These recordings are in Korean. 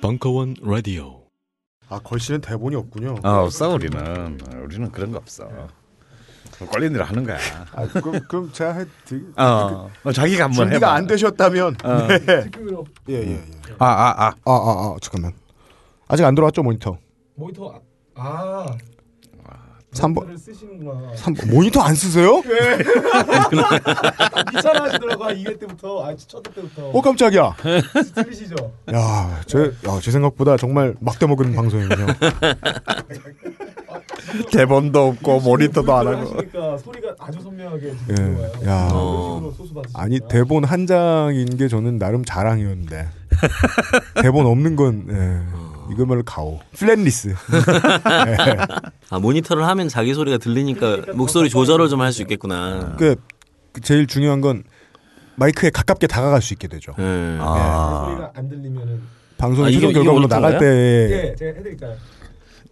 벙커원 라디오. 아, 걸씨는 대본이 없군요. 아, 없어. 우리는 그런 거 없어. 걸린 대로 하는 거야. 아, 그럼 제가 자기가 한번 해봐. 준비가 안 되셨다면. 예예예. 잠깐만. 아직 안 들어왔죠, 모니터? 모니터 아. 3번 쓰시는구나. 3번 모니터 안 쓰세요? 네. 귀찮아하시더라고. 이회 때부터, 첫 회 때부터. 오, 깜짝이야. 들으시죠? 야, 제 생각보다 정말 막대먹은 방송이군요. 대본도 없고 모니터도 안 하고. 그러니까 소리가 아주 선명하게 들려와요. 예. 야, 아니 대본 한 장인 게 저는 나름 자랑이었는데 대본 없는 건. 예. 이거말로 가오. 플랫리스. 네. 아, 모니터를 하면 자기 소리가 들리니까 목소리 조절을 좀 할 수 있겠구나. 그 제일 중요한 건 마이크에 가깝게 다가갈 수 있게 되죠. 아. 네. 소리가 안 들리면은 방송 최종 결과물로 나갈 때. 네, 제가 해드릴까요?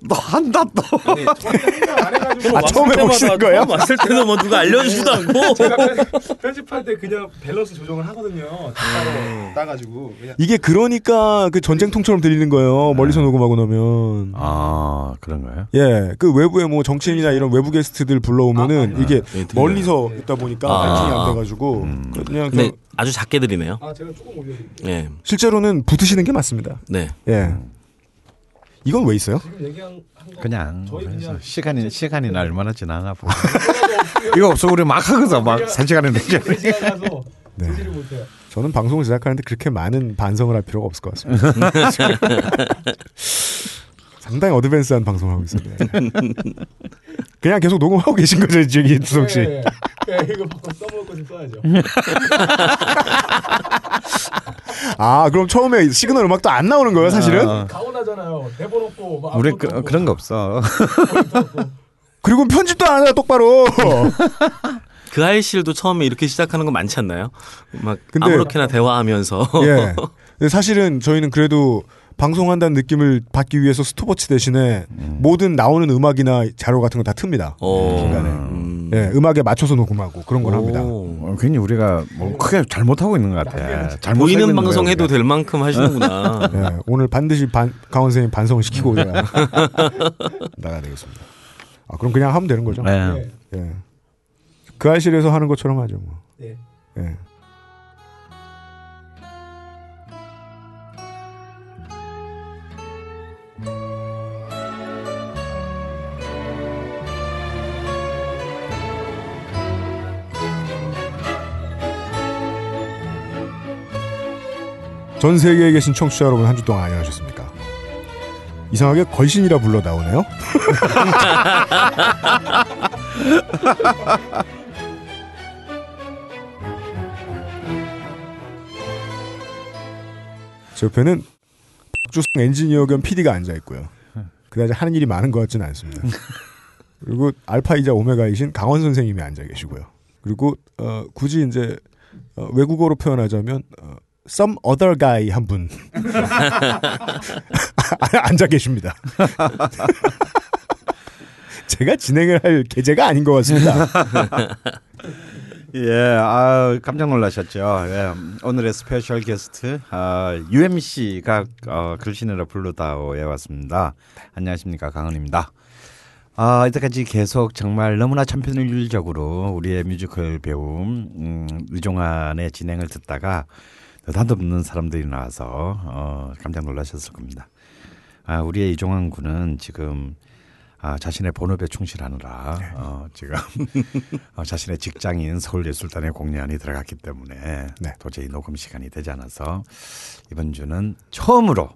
너 한다 또. 아니, 처음에 오시는 거예요? 왔을 때는 뭐 누가 알려주지도 않고. 제가 편집할 때 그냥 밸런스 조정을 하거든요. 따로 따가지고. 이게 그러니까 그 전쟁통처럼 들리는 거예요. 멀리서 녹음하고 나면. 아, 그런가요? 예, 그 외부에 뭐 정치인이나 이런 외부 게스트들 불러오면은 이게 멀리서 있다 보니까 마이킹이 안 돼가지고 그냥. 근데 아주 작게 들리네요. 아, 제가 조금 올려드릴게요. 예, 실제로는 붙으시는 게 맞습니다. 네. 예. 이건 왜 있어요? 그냥 시간이나 얼마나 지나가 보고. 이거 없어 우리 막 하고서 막 3시간에 늦게. 네. 저는 방송을 제작하는데 그렇게 많은 반성을 할 필요가 없을 것 같습니다. 상당히 어드밴스한 방송을 하고 있어요. 그냥 계속 녹음하고 계신 거죠, 지금 이두성 씨. 네, 이거 바꿔 써먹을 거 좀 써야죠. 아, 그럼 처음에 시그널 음악도 안 나오는 거예요, 사실은? 가온하잖아요. 대본 없고 막 우리 그런 거 없어. 그리고 편집도 안 하잖아, 똑바로. 그 아이실도 처음에 이렇게 시작하는 거 많지 않나요? 막 근데, 아무렇게나 대화하면서. 예. 근데 사실은 저희는 그래도 방송한다는 느낌을 받기 위해서 스톱워치 대신에 모든 나오는 음악이나 자료 같은 거 다 틉니다. 중간에. 예, 음악에 맞춰서 녹음하고 그런 걸 합니다. 괜히 우리가 뭐 크게 잘못하고 있는 것 같아. 보이는 방송 해도 될 만큼 하시는구나. 예, 오늘 반드시 강원 선생님 반성을 시키고 나가야 되겠습니다. 아, 그럼 그냥 하면 되는 거죠? 네. 예. 그 아실에서 하는 것처럼 하죠. 뭐. 네. 예. 전 세계에 계신 청취자 여러분, 한 주 동안 안녕하셨습니까? 이상하게 걸신이라 불러 나오네요. 제 옆에는 박주성 엔지니어 겸 PD가 앉아있고요. 그다지 하는 일이 많은 것 같지는 않습니다. 그리고 알파이자 오메가이신 강원 선생님이 앉아계시고요. 그리고 굳이 이제 외국어로 표현하자면 some other guy 한 분 앉아 계십니다. 제가 진행을 할 계제가 아닌 것 같습니다. 예, 깜짝 놀라셨죠. 예, 오늘의 스페셜 게스트 UMC가 글씨내라 불러다오에 왔습니다. 안녕하십니까, 강은입니다. 이때까지 계속 정말 너무나 천편일률적으로 우리의 뮤지컬 배우 이종환의 진행을 듣다가 단도없는 사람들이 나와서 깜짝 놀라셨을 겁니다. 우리의 이종환 군은 지금 자신의 본업에 충실하느라 지금 자신의 직장인 서울예술단의 공연이 들어갔기 때문에 네. 도저히 녹음 시간이 되지 않아서 이번 주는 처음으로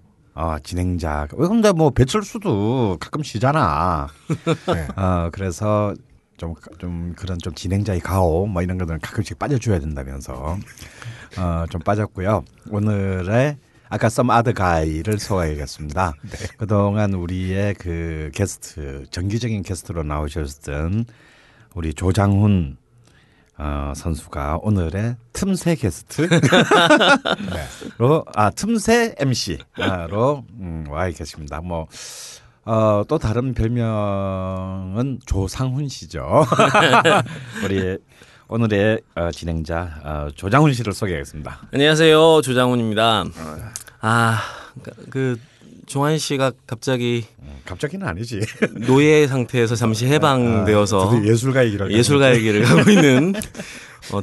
진행자. 근데 뭐 배철수도 가끔 쉬잖아. 네. 그래서 좀 그런 좀 진행자의 가오 뭐 이런 것들은 가끔씩 빠져줘야 된다면서 좀 빠졌고요. 오늘의 아까 some other guy를 소화해야겠습니다. 네. 그동안 우리의 그 게스트 정기적인 게스트로 나오셨던 우리 조장훈 선수가 오늘의 틈새 게스트로 틈새 MC로 와 계십니다. 뭐. 또 다른 별명은 조상훈 씨죠. 우리 오늘의 진행자 조장훈 씨를 소개하겠습니다. 안녕하세요, 조장훈입니다. 아, 그 종환 씨가 갑자기는 아니지. 노예 상태에서 잠시 해방되어서 예술가의 길을 가고 있는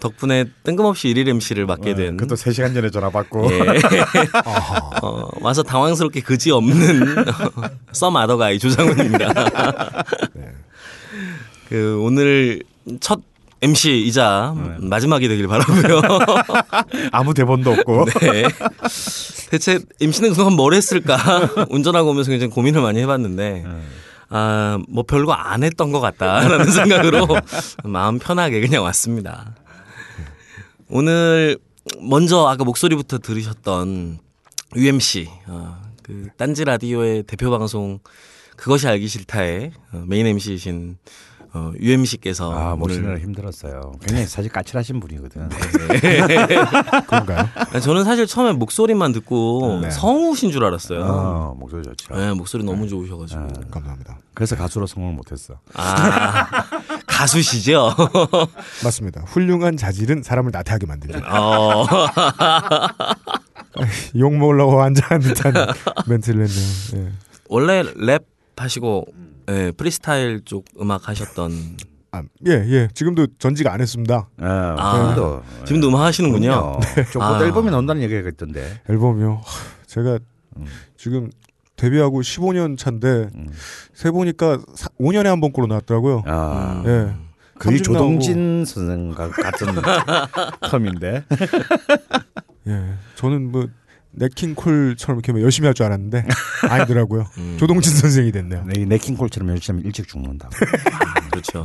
덕분에 뜬금없이 일일 MC를 맡게 된. 그것도 3시간 전에 전화 받고. 예. 와서 당황스럽게 그지없는 썸 아더가이 조장훈입니다. 네. 그 오늘 첫 MC이자 마지막이 되길 바라고요. 아무 대본도 없고. 네. 대체 MC는 그 순간 뭘 했을까? 운전하고 오면서 굉장히 고민을 많이 해봤는데 아, 뭐 별거 안 했던 것 같다라는 생각으로 마음 편하게 그냥 왔습니다. 오늘 먼저 아까 목소리부터 들으셨던 UMC 그 딴지 라디오의 대표 방송 그것이 알기 싫다의 메인 MC이신 UMC께서 아, 모시느라 힘들었어요. 굉장히 사실 까칠하신 분이거든. 네. 그런가요? 저는 사실 처음에 목소리만 듣고 네. 성우신 줄 알았어요. 목소리 좋죠. 네, 목소리 너무 좋으셔가지고. 감사합니다. 그래서 가수로 성공을 못했어. 아, 가수시죠? 맞습니다. 훌륭한 자질은 사람을 나태하게 만들죠. 욕 먹으려고 앉아있는 멘트를 했네요. 예. 원래 랩 하시고 네, 프리스타일 쪽 음악 하셨던. 아, 예. 지금도 전지가 안 했습니다. 네, 지금도 음악 하시는군요. 네. 곧 앨범이 나온다는 얘기가 있던데. 앨범이요? 제가 지금 데뷔하고 15년 차인데 세보니까 5년에 한 번꼴로 나왔더라고요. 아. 예. 거의 조동진 선생 같은 텀인데. 예, 저는 뭐 네킹콜처럼 이렇게 열심히 할 줄 알았는데 아니더라고요. 조동진 선생이 됐네요. 네, 네킹콜처럼 열심히 하면 일찍 죽는다고. 그렇죠.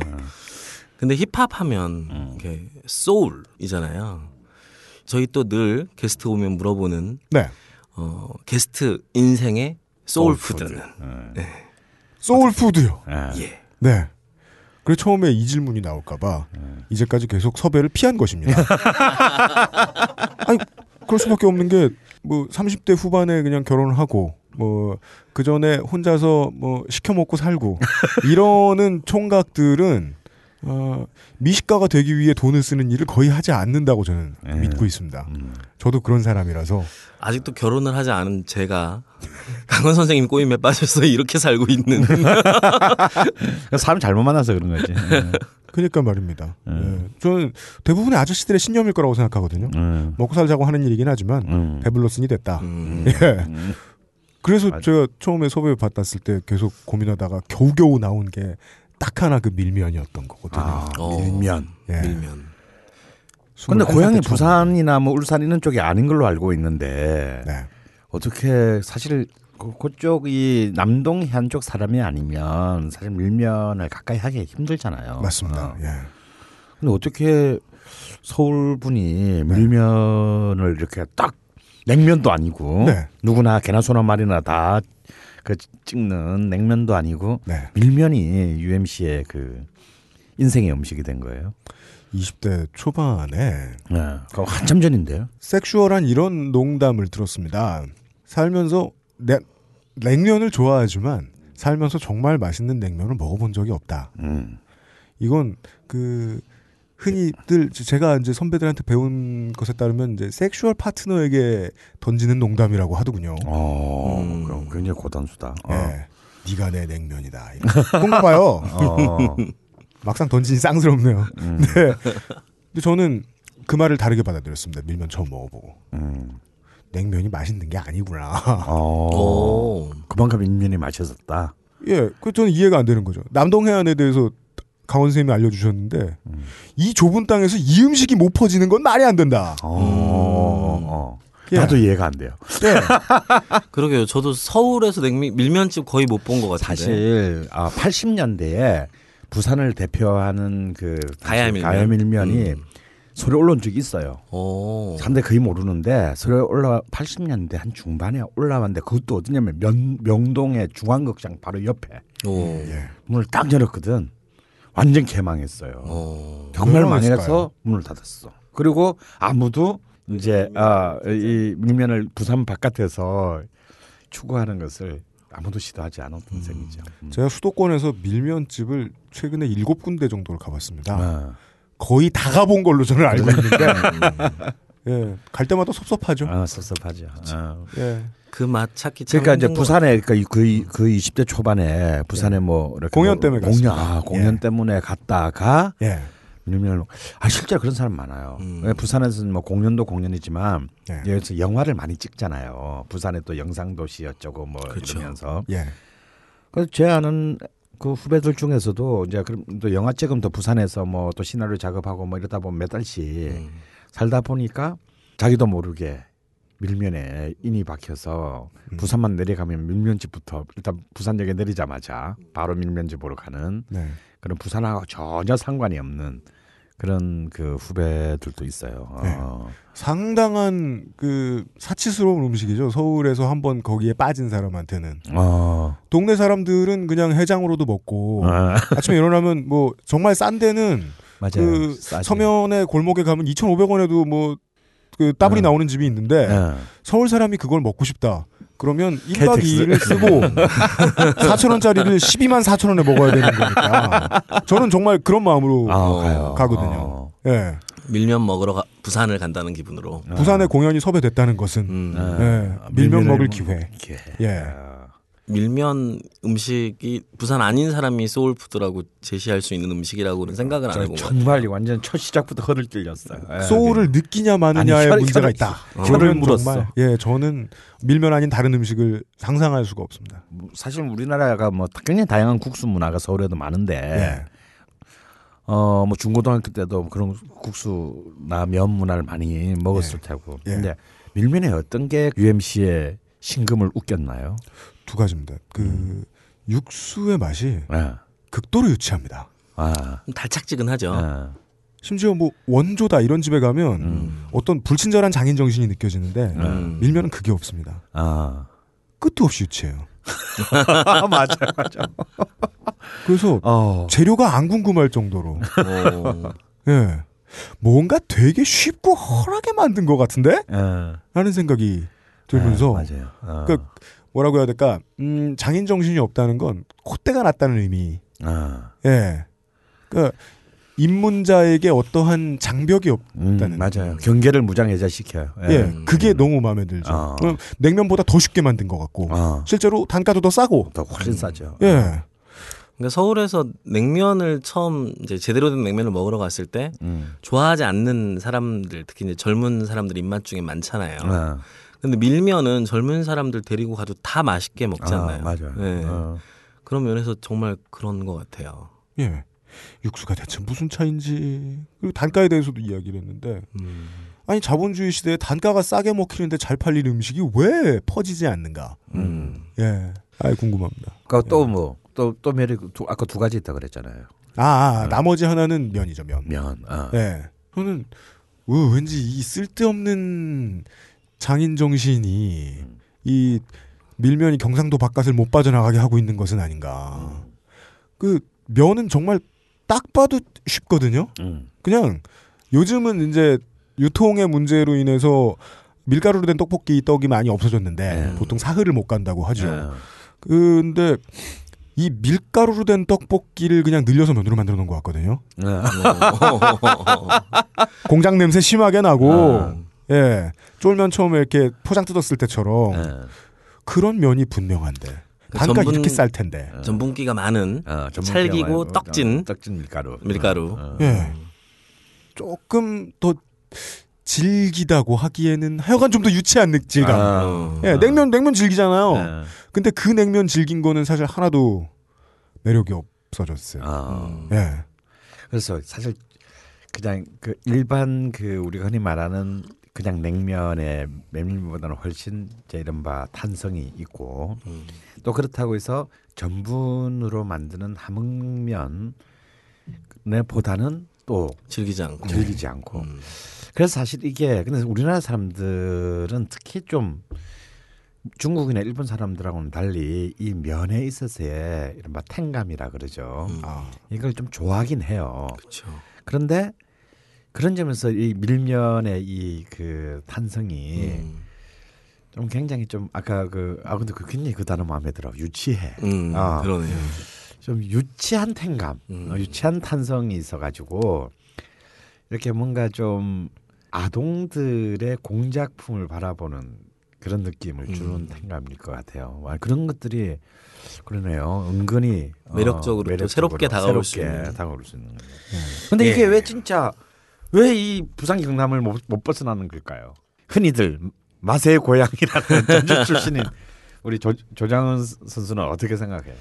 근데 힙합하면 이렇게 소울이잖아요. 저희 또 늘 게스트 오면 물어보는 네. 게스트 인생의 소울푸드는 네. 소울푸드요. 예. 네. 그래 처음에 이 질문이 나올까봐 이제까지 계속 섭외를 피한 것입니다. 아니 그럴 수밖에 없는 게. 뭐 30대 후반에 그냥 결혼을 하고 뭐 그 전에 혼자서 뭐 시켜 먹고 살고 이러는 총각들은 미식가가 되기 위해 돈을 쓰는 일을 거의 하지 않는다고 저는 믿고 있습니다. 저도 그런 사람이라서 아직도 결혼을 하지 않은 제가 강원 선생님 꼬임에 빠져서 이렇게 살고 있는 사람 잘못 만나서 그런 거지. 그러니까 말입니다. 저는 대부분의 아저씨들의 신념일 거라고 생각하거든요. 먹고 살자고 하는 일이긴 하지만 배불렀으니 됐다. 예. 그래서 맞아. 제가 처음에 섭외 받았을 때 계속 고민하다가 겨우겨우 나온 게 딱 하나 그 밀면이었던 거거든요. 아, 밀면. 예. 밀면. 근데 고향이 부산이나 뭐 울산 이런 쪽이 아닌 걸로 알고 있는데 네. 어떻게 사실 그쪽이 남동 한쪽 사람이 아니면 사실 밀면을 가까이 하기 힘들잖아요. 맞습니다. 예. 근데 어떻게 서울 분이 네. 밀면을 이렇게 딱 냉면도 아니고 네. 누구나 개나 소나 말이나 다 그 찍는 냉면도 아니고 네. 밀면이 UMC의 그 인생의 음식이 된 거예요. 20대 초반에 네. 그거 한참 전인데요. 섹슈얼한 이런 농담을 들었습니다. 살면서 냉면을 좋아하지만 살면서 정말 맛있는 냉면을 먹어본 적이 없다. 이건 그 흔히들 제가 이제 선배들한테 배운 것에 따르면 이제 섹슈얼 파트너에게 던지는 농담이라고 하더군요. 그럼 굉장히 고단수다. 네, 네가 내 냉면이다. 똥봐요. 막상 던지니 쌍스럽네요. 네. 근데 저는 그 말을 다르게 받아들였습니다. 밀면 처음 먹어보고. 냉면이 맛있는 게 아니구나. 그만큼 인면이 맛있었다. 예, 그 저는 이해가 안 되는 거죠. 남동 해안에 대해서 강원 선생님이 알려주셨는데 이 좁은 땅에서 이 음식이 못 퍼지는 건 말이 안 된다. 예. 나도 이해가 안 돼요. 네. 그러게요. 저도 서울에서 밀면집 거의 못 본 것 같은데. 사실 80년대에 부산을 대표하는 그 가야밀면이 서울에 올라온 적이 있어요. 사람들이 거의 모르는데 서울에 80년대 한 중반에 올라왔는데 그것도 어디냐면 명동의 중앙극장 바로 옆에 예. 문을 딱 열었거든. 완전 개망했어요. 정말 망해서 문을 닫았어. 그리고 아무도 이제 이 밀면을 부산 바깥에서 추구하는 것을 아무도 시도하지 않았던 셈이죠. 제가 수도권에서 밀면집을 최근에 7군데 정도를 가봤습니다. 거의 다 가본 걸로 저는 알고 있는데 예, 갈 때마다 섭섭하죠. 아, 섭섭하죠. 아. 예. 그 맛 찾기 참 그러니까 이제 부산에 그러니까 그 20대 초반에 부산에 예. 뭐 이렇게 공연 뭐, 때문에 공연 예. 때문에 갔다가 예. 아 실제로 그런 사람 많아요. 부산에서는 뭐 공연도 공연이지만 예. 여기서 영화를 많이 찍잖아요. 부산에 또 영상도시 어쩌고 뭐 그렇죠. 이러면서. 예. 그래서 제 아는 그 후배들 중에서도 이제 그럼 또 영화 찍으면 또 부산에서 뭐 또 시나리오 작업하고 뭐 이러다 보면 몇 달씩 살다 보니까 자기도 모르게 밀면에 인이 박혀서 부산만 내려가면 밀면집부터 일단 부산역에 내리자마자 바로 밀면집으로 가는 네. 그런 부산하고 전혀 상관이 없는 그런 그 후배들도 있어요. 네. 상당한 그 사치스러운 음식이죠. 서울에서 한번 거기에 빠진 사람한테는. 동네 사람들은 그냥 해장으로도 먹고 아침에 일어나면 뭐 정말 싼 데는 맞아요. 그 서면의 골목에 가면 2,500원에도 뭐 그 따블이 나오는 집이 있는데 서울 사람이 그걸 먹고 싶다. 그러면 1박 2일을 쓰고 4,000원짜리를 12만 4,000원에 먹어야 되는 거니까 저는 정말 그런 마음으로 가거든요. 예. 밀면 먹으러 부산을 간다는 기분으로. 부산에 공연이 섭외됐다는 것은 예. 밀면 먹을 기회. 예. 밀면 음식이 부산 아닌 사람이 소울푸드라고 제시할 수 있는 음식이라고는 생각을 안 해본 것 같아요. 정말 완전 첫 시작부터 허를 찔렸어요. 소울을 느끼냐 마느냐의 문제가 있다. 혀를 물었어. 예, 저는 밀면 아닌 다른 음식을 상상할 수가 없습니다. 사실 우리나라가 뭐 굉장히 다양한 국수 문화가 서울에도 많은데 예. 뭐 중고등학교 때도 그런 국수나 면 문화를 많이 먹었을 예. 테고. 근데 예. 밀면에 어떤 게 UMC의 신금을 웃겼나요? 두 가지입니다. 그 육수의 맛이 극도로 유치합니다. 달짝지근하죠. 심지어 뭐 원조다 이런 집에 가면 어떤 불친절한 장인 정신이 느껴지는데 밀면은 그게 없습니다. 끝도 없이 유치해요. 맞아. 그래서 재료가 안 궁금할 정도로 예, 뭔가 되게 쉽고 허하게 만든 것 같은데? 라는 생각이 들면서 맞아요. 그러니까 뭐라고 해야 될까? 장인 정신이 없다는 건 콧대가 났다는 의미. 예, 그러니까 입문자에게 어떠한 장벽이 없다는. 맞아요. 경계를 무장해제시켜요. 예, 그게 너무 마음에 들죠. 냉면보다 더 쉽게 만든 것 같고, 실제로 단가도 더 싸고, 더 훨씬 싸죠. 예. 그러니까 서울에서 냉면을 처음 이제 제대로 된 냉면을 먹으러 갔을 때 좋아하지 않는 사람들, 특히 이제 젊은 사람들 입맛 중에 많잖아요. 근데 밀면은 젊은 사람들 데리고 가도 다 맛있게 먹잖아요. 맞아요. 네. 그런 면에서 정말 그런 것 같아요. 예, 육수가 대체 무슨 차인지 그리고 단가에 대해서도 이야기를 했는데 아니 자본주의 시대에 단가가 싸게 먹히는데 잘 팔리는 음식이 왜 퍼지지 않는가? 예, 아예 궁금합니다. 그러니까 또 뭐 또 면이 아까 두 가지 있다 그랬잖아요. 나머지 하나는 면이죠, 면. 예, 저는 왠지 이 쓸데없는 장인 정신이 이 밀면이 경상도 바깥을 못 빠져나가게 하고 있는 것은 아닌가. 그 면은 정말 딱 봐도 쉽거든요. 그냥 요즘은 이제 유통의 문제로 인해서 밀가루로 된 떡볶이 떡이 많이 없어졌는데 보통 사흘을 못 간다고 하죠. 근데 이 밀가루로 된 떡볶이를 그냥 늘려서 면으로 만들어 놓은 것 같거든요. 공장 냄새 심하게 나고 예, 쫄면 처음에 이렇게 포장 뜯었을 때처럼 그런 면이 분명한데 단가 이렇게 쌀 텐데 전분기가 많은 찰기고 떡진 밀가루 예, 조금 더 질기다고 하기에는 하여간 좀 더 유치한 느낌이다. 예, 냉면 질기잖아요. 근데 그 냉면 질긴 거는 사실 하나도 매력이 없어졌어요. 예, 그래서 사실 그냥 그 일반 그 우리가 흔히 말하는 그냥 냉면의 메밀면보다는 훨씬 이제 이른바 탄성이 있고 또 그렇다고 해서 전분으로 만드는 함흥면보다는 또 질기지 않고 그래서 사실 이게 근데 우리나라 사람들은 특히 좀 중국이나 일본 사람들하고는 달리 이 면에 있어서의 이른바 탱감이라 그러죠. 이걸 좀 좋아하긴 해요. 그쵸. 그런데 그런 점에서 이 밀면의 이 그 탄성이 좀 굉장히 좀 아까 근데 그 굉장히 그 단어 마음에 들어. 유치해. 그러네요. 좀 유치한 탄성이 있어가지고 이렇게 뭔가 좀 아동들의 공작품을 바라보는 그런 느낌을 주는 행감일 것 같아요. 와, 그런 것들이 그러네요. 은근히 매력적으로 또 새롭게 다가올 수 있는. 그런데 이게 왜 진짜 왜 이 부산 경남을 못 벗어나는 걸까요? 흔히들 맛의 고향이라는 전주 출신인 우리 조장훈 선수는 어떻게 생각해요?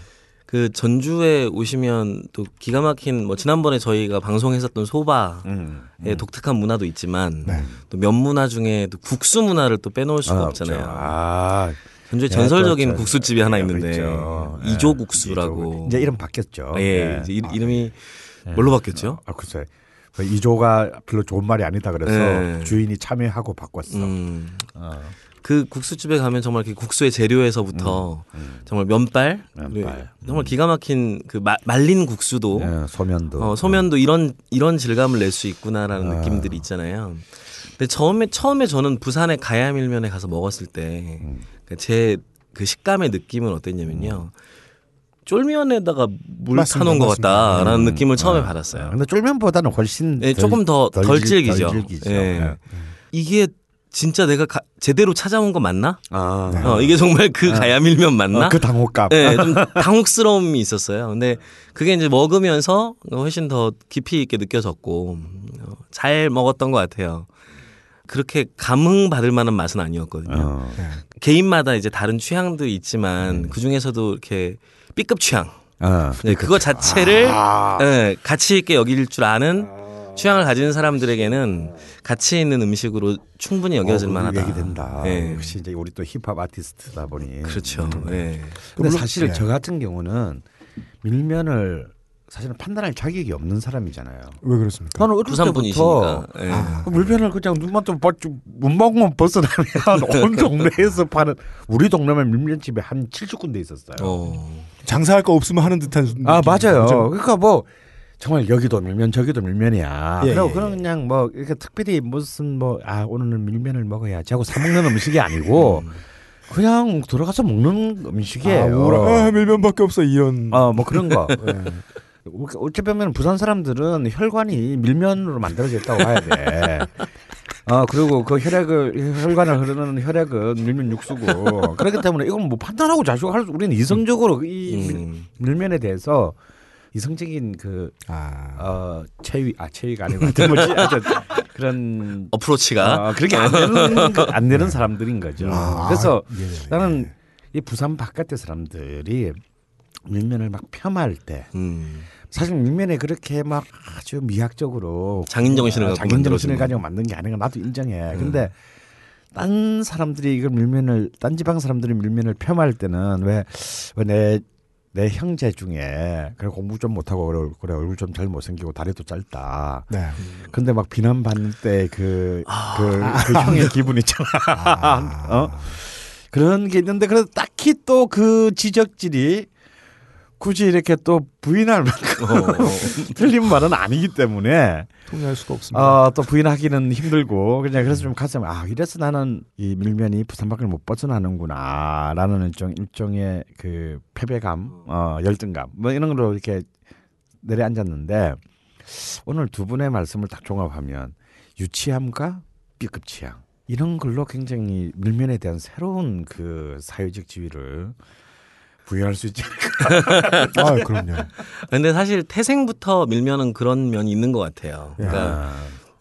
그 전주에 오시면 또 기가 막힌 뭐 지난번에 저희가 방송했었던 소바의 독특한 문화도 있지만 네. 또 면문화 중에 또 국수 문화를 또 빼놓을 수가 없잖아요. 아, 전주에 전설적인 국수집이 하나 있는데 네. 이조국수라고. 이제 이름 바뀌었죠. 네. 이제 이름이 뭘로 바뀌었죠? 아, 글쎄. 이조가 별로 좋은 말이 아니다 그래서 네. 주인이 참여하고 바꿨어. 그 국수집에 가면 정말 그 국수의 재료에서부터 정말 면발. 정말 기가 막힌 그 말린 국수도 소면도 이런 질감을 낼 수 있구나라는 느낌들이 있잖아요. 근데 처음에 저는 부산의 가야밀면에 가서 먹었을 때 제 그 식감의 느낌은 어땠냐면요. 쫄면에다가 물 타놓은 것 같다라는 느낌을 처음에 받았어요. 근데 쫄면보다는 훨씬 조금 덜 질기죠. 이게 진짜 내가 제대로 찾아온 거 맞나? 이게 정말 그 가야밀면 맞나? 그 당혹감. 네, 좀 당혹스러움이 있었어요. 근데 그게 이제 먹으면서 훨씬 더 깊이 있게 느껴졌고 잘 먹었던 것 같아요. 그렇게 감흥받을 만한 맛은 아니었거든요. 개인마다 이제 다른 취향도 있지만 그 중에서도 이렇게 B급 취향. 네, 그거 자체를 네, 가치 있게 여길 줄 아는 취향을 가지는 사람들에게는 가치 있는 음식으로 충분히 여겨질 만하다. 얘기된다. 네. 역시 이제 우리 또 힙합 아티스트다 보니. 그렇죠. 네. 근데 사실 저 같은 경우는 밀면을 사실은 판단할 자격이 없는 사람이잖아요. 왜 그렇습니까? 나는 어릴 때부터 밀면을 그냥 눈만 좀 문방구만 벗어나면 온 동네에서 파는 우리 동네만 밀면집에 한 70군데 있었어요. 장사할 거 없으면 하는 듯한 느낌. 아 맞아요. 그렇죠? 그러니까 뭐 정말 여기도 밀면 저기도 밀면이야. 그리고 그냥 뭐 이렇게 특별히 무슨 뭐 아 오늘은 밀면을 먹어야지 하고 사 먹는 음식이 아니고. 그냥 들어가서 먹는 음식이에요. 밀면밖에 없어 이런. 뭐 그런 거. 어찌 보면 부산 사람들은 혈관이 밀면으로 만들어져 있다고 봐야 돼. 그리고 그 혈관을 흐르는 혈액은 밀면 육수고. 그렇기 때문에 이건 뭐 판단하고 자식할 수. 우리는 이성적으로 이 밀면에 대해서 이성적인 그 체위가 아니고 그런 어프로치가 그렇게 안 되는 사람들인 거죠. 그래서 나는 이 부산 바깥의 사람들이 밀면을 막 폄하할 때 사실 밀면에 그렇게 막 아주 미학적으로 장인 정신을 가지고 만든 게 아닌가 나도 인정해. 근데 딴 사람들이 이걸 밀면을 딴 지방 사람들이 밀면을 폄하할 때는 내 형제 중에 그래 공부 좀 못하고 그래 얼굴 좀 잘 못생기고 다리도 짧다. 네. 근데 막 비난받는 때 그 형의 기분 있잖아. 그런 게 있는데 그래도 딱히 또 그 지적질이 굳이 이렇게 또 부인할 만큼 틀린 말은 아니기 때문에 동의할 수가 없습니다. 또 부인하기는 힘들고 그냥 그래서 좀 가슴 이래서 나는 이 밀면이 부산 밖을 못 벗어나는구나라는 일종의 그 패배감, 열등감 뭐 이런 걸로 이렇게 내려앉았는데 오늘 두 분의 말씀을 딱 종합하면 유치함과 B급 취향 이런 걸로 굉장히 밀면에 대한 새로운 그 사회적 지위를 부여할 수 있지 않을까. 그럼요. 근데 사실 태생부터 밀면은 그런 면이 있는 것 같아요. 그러니까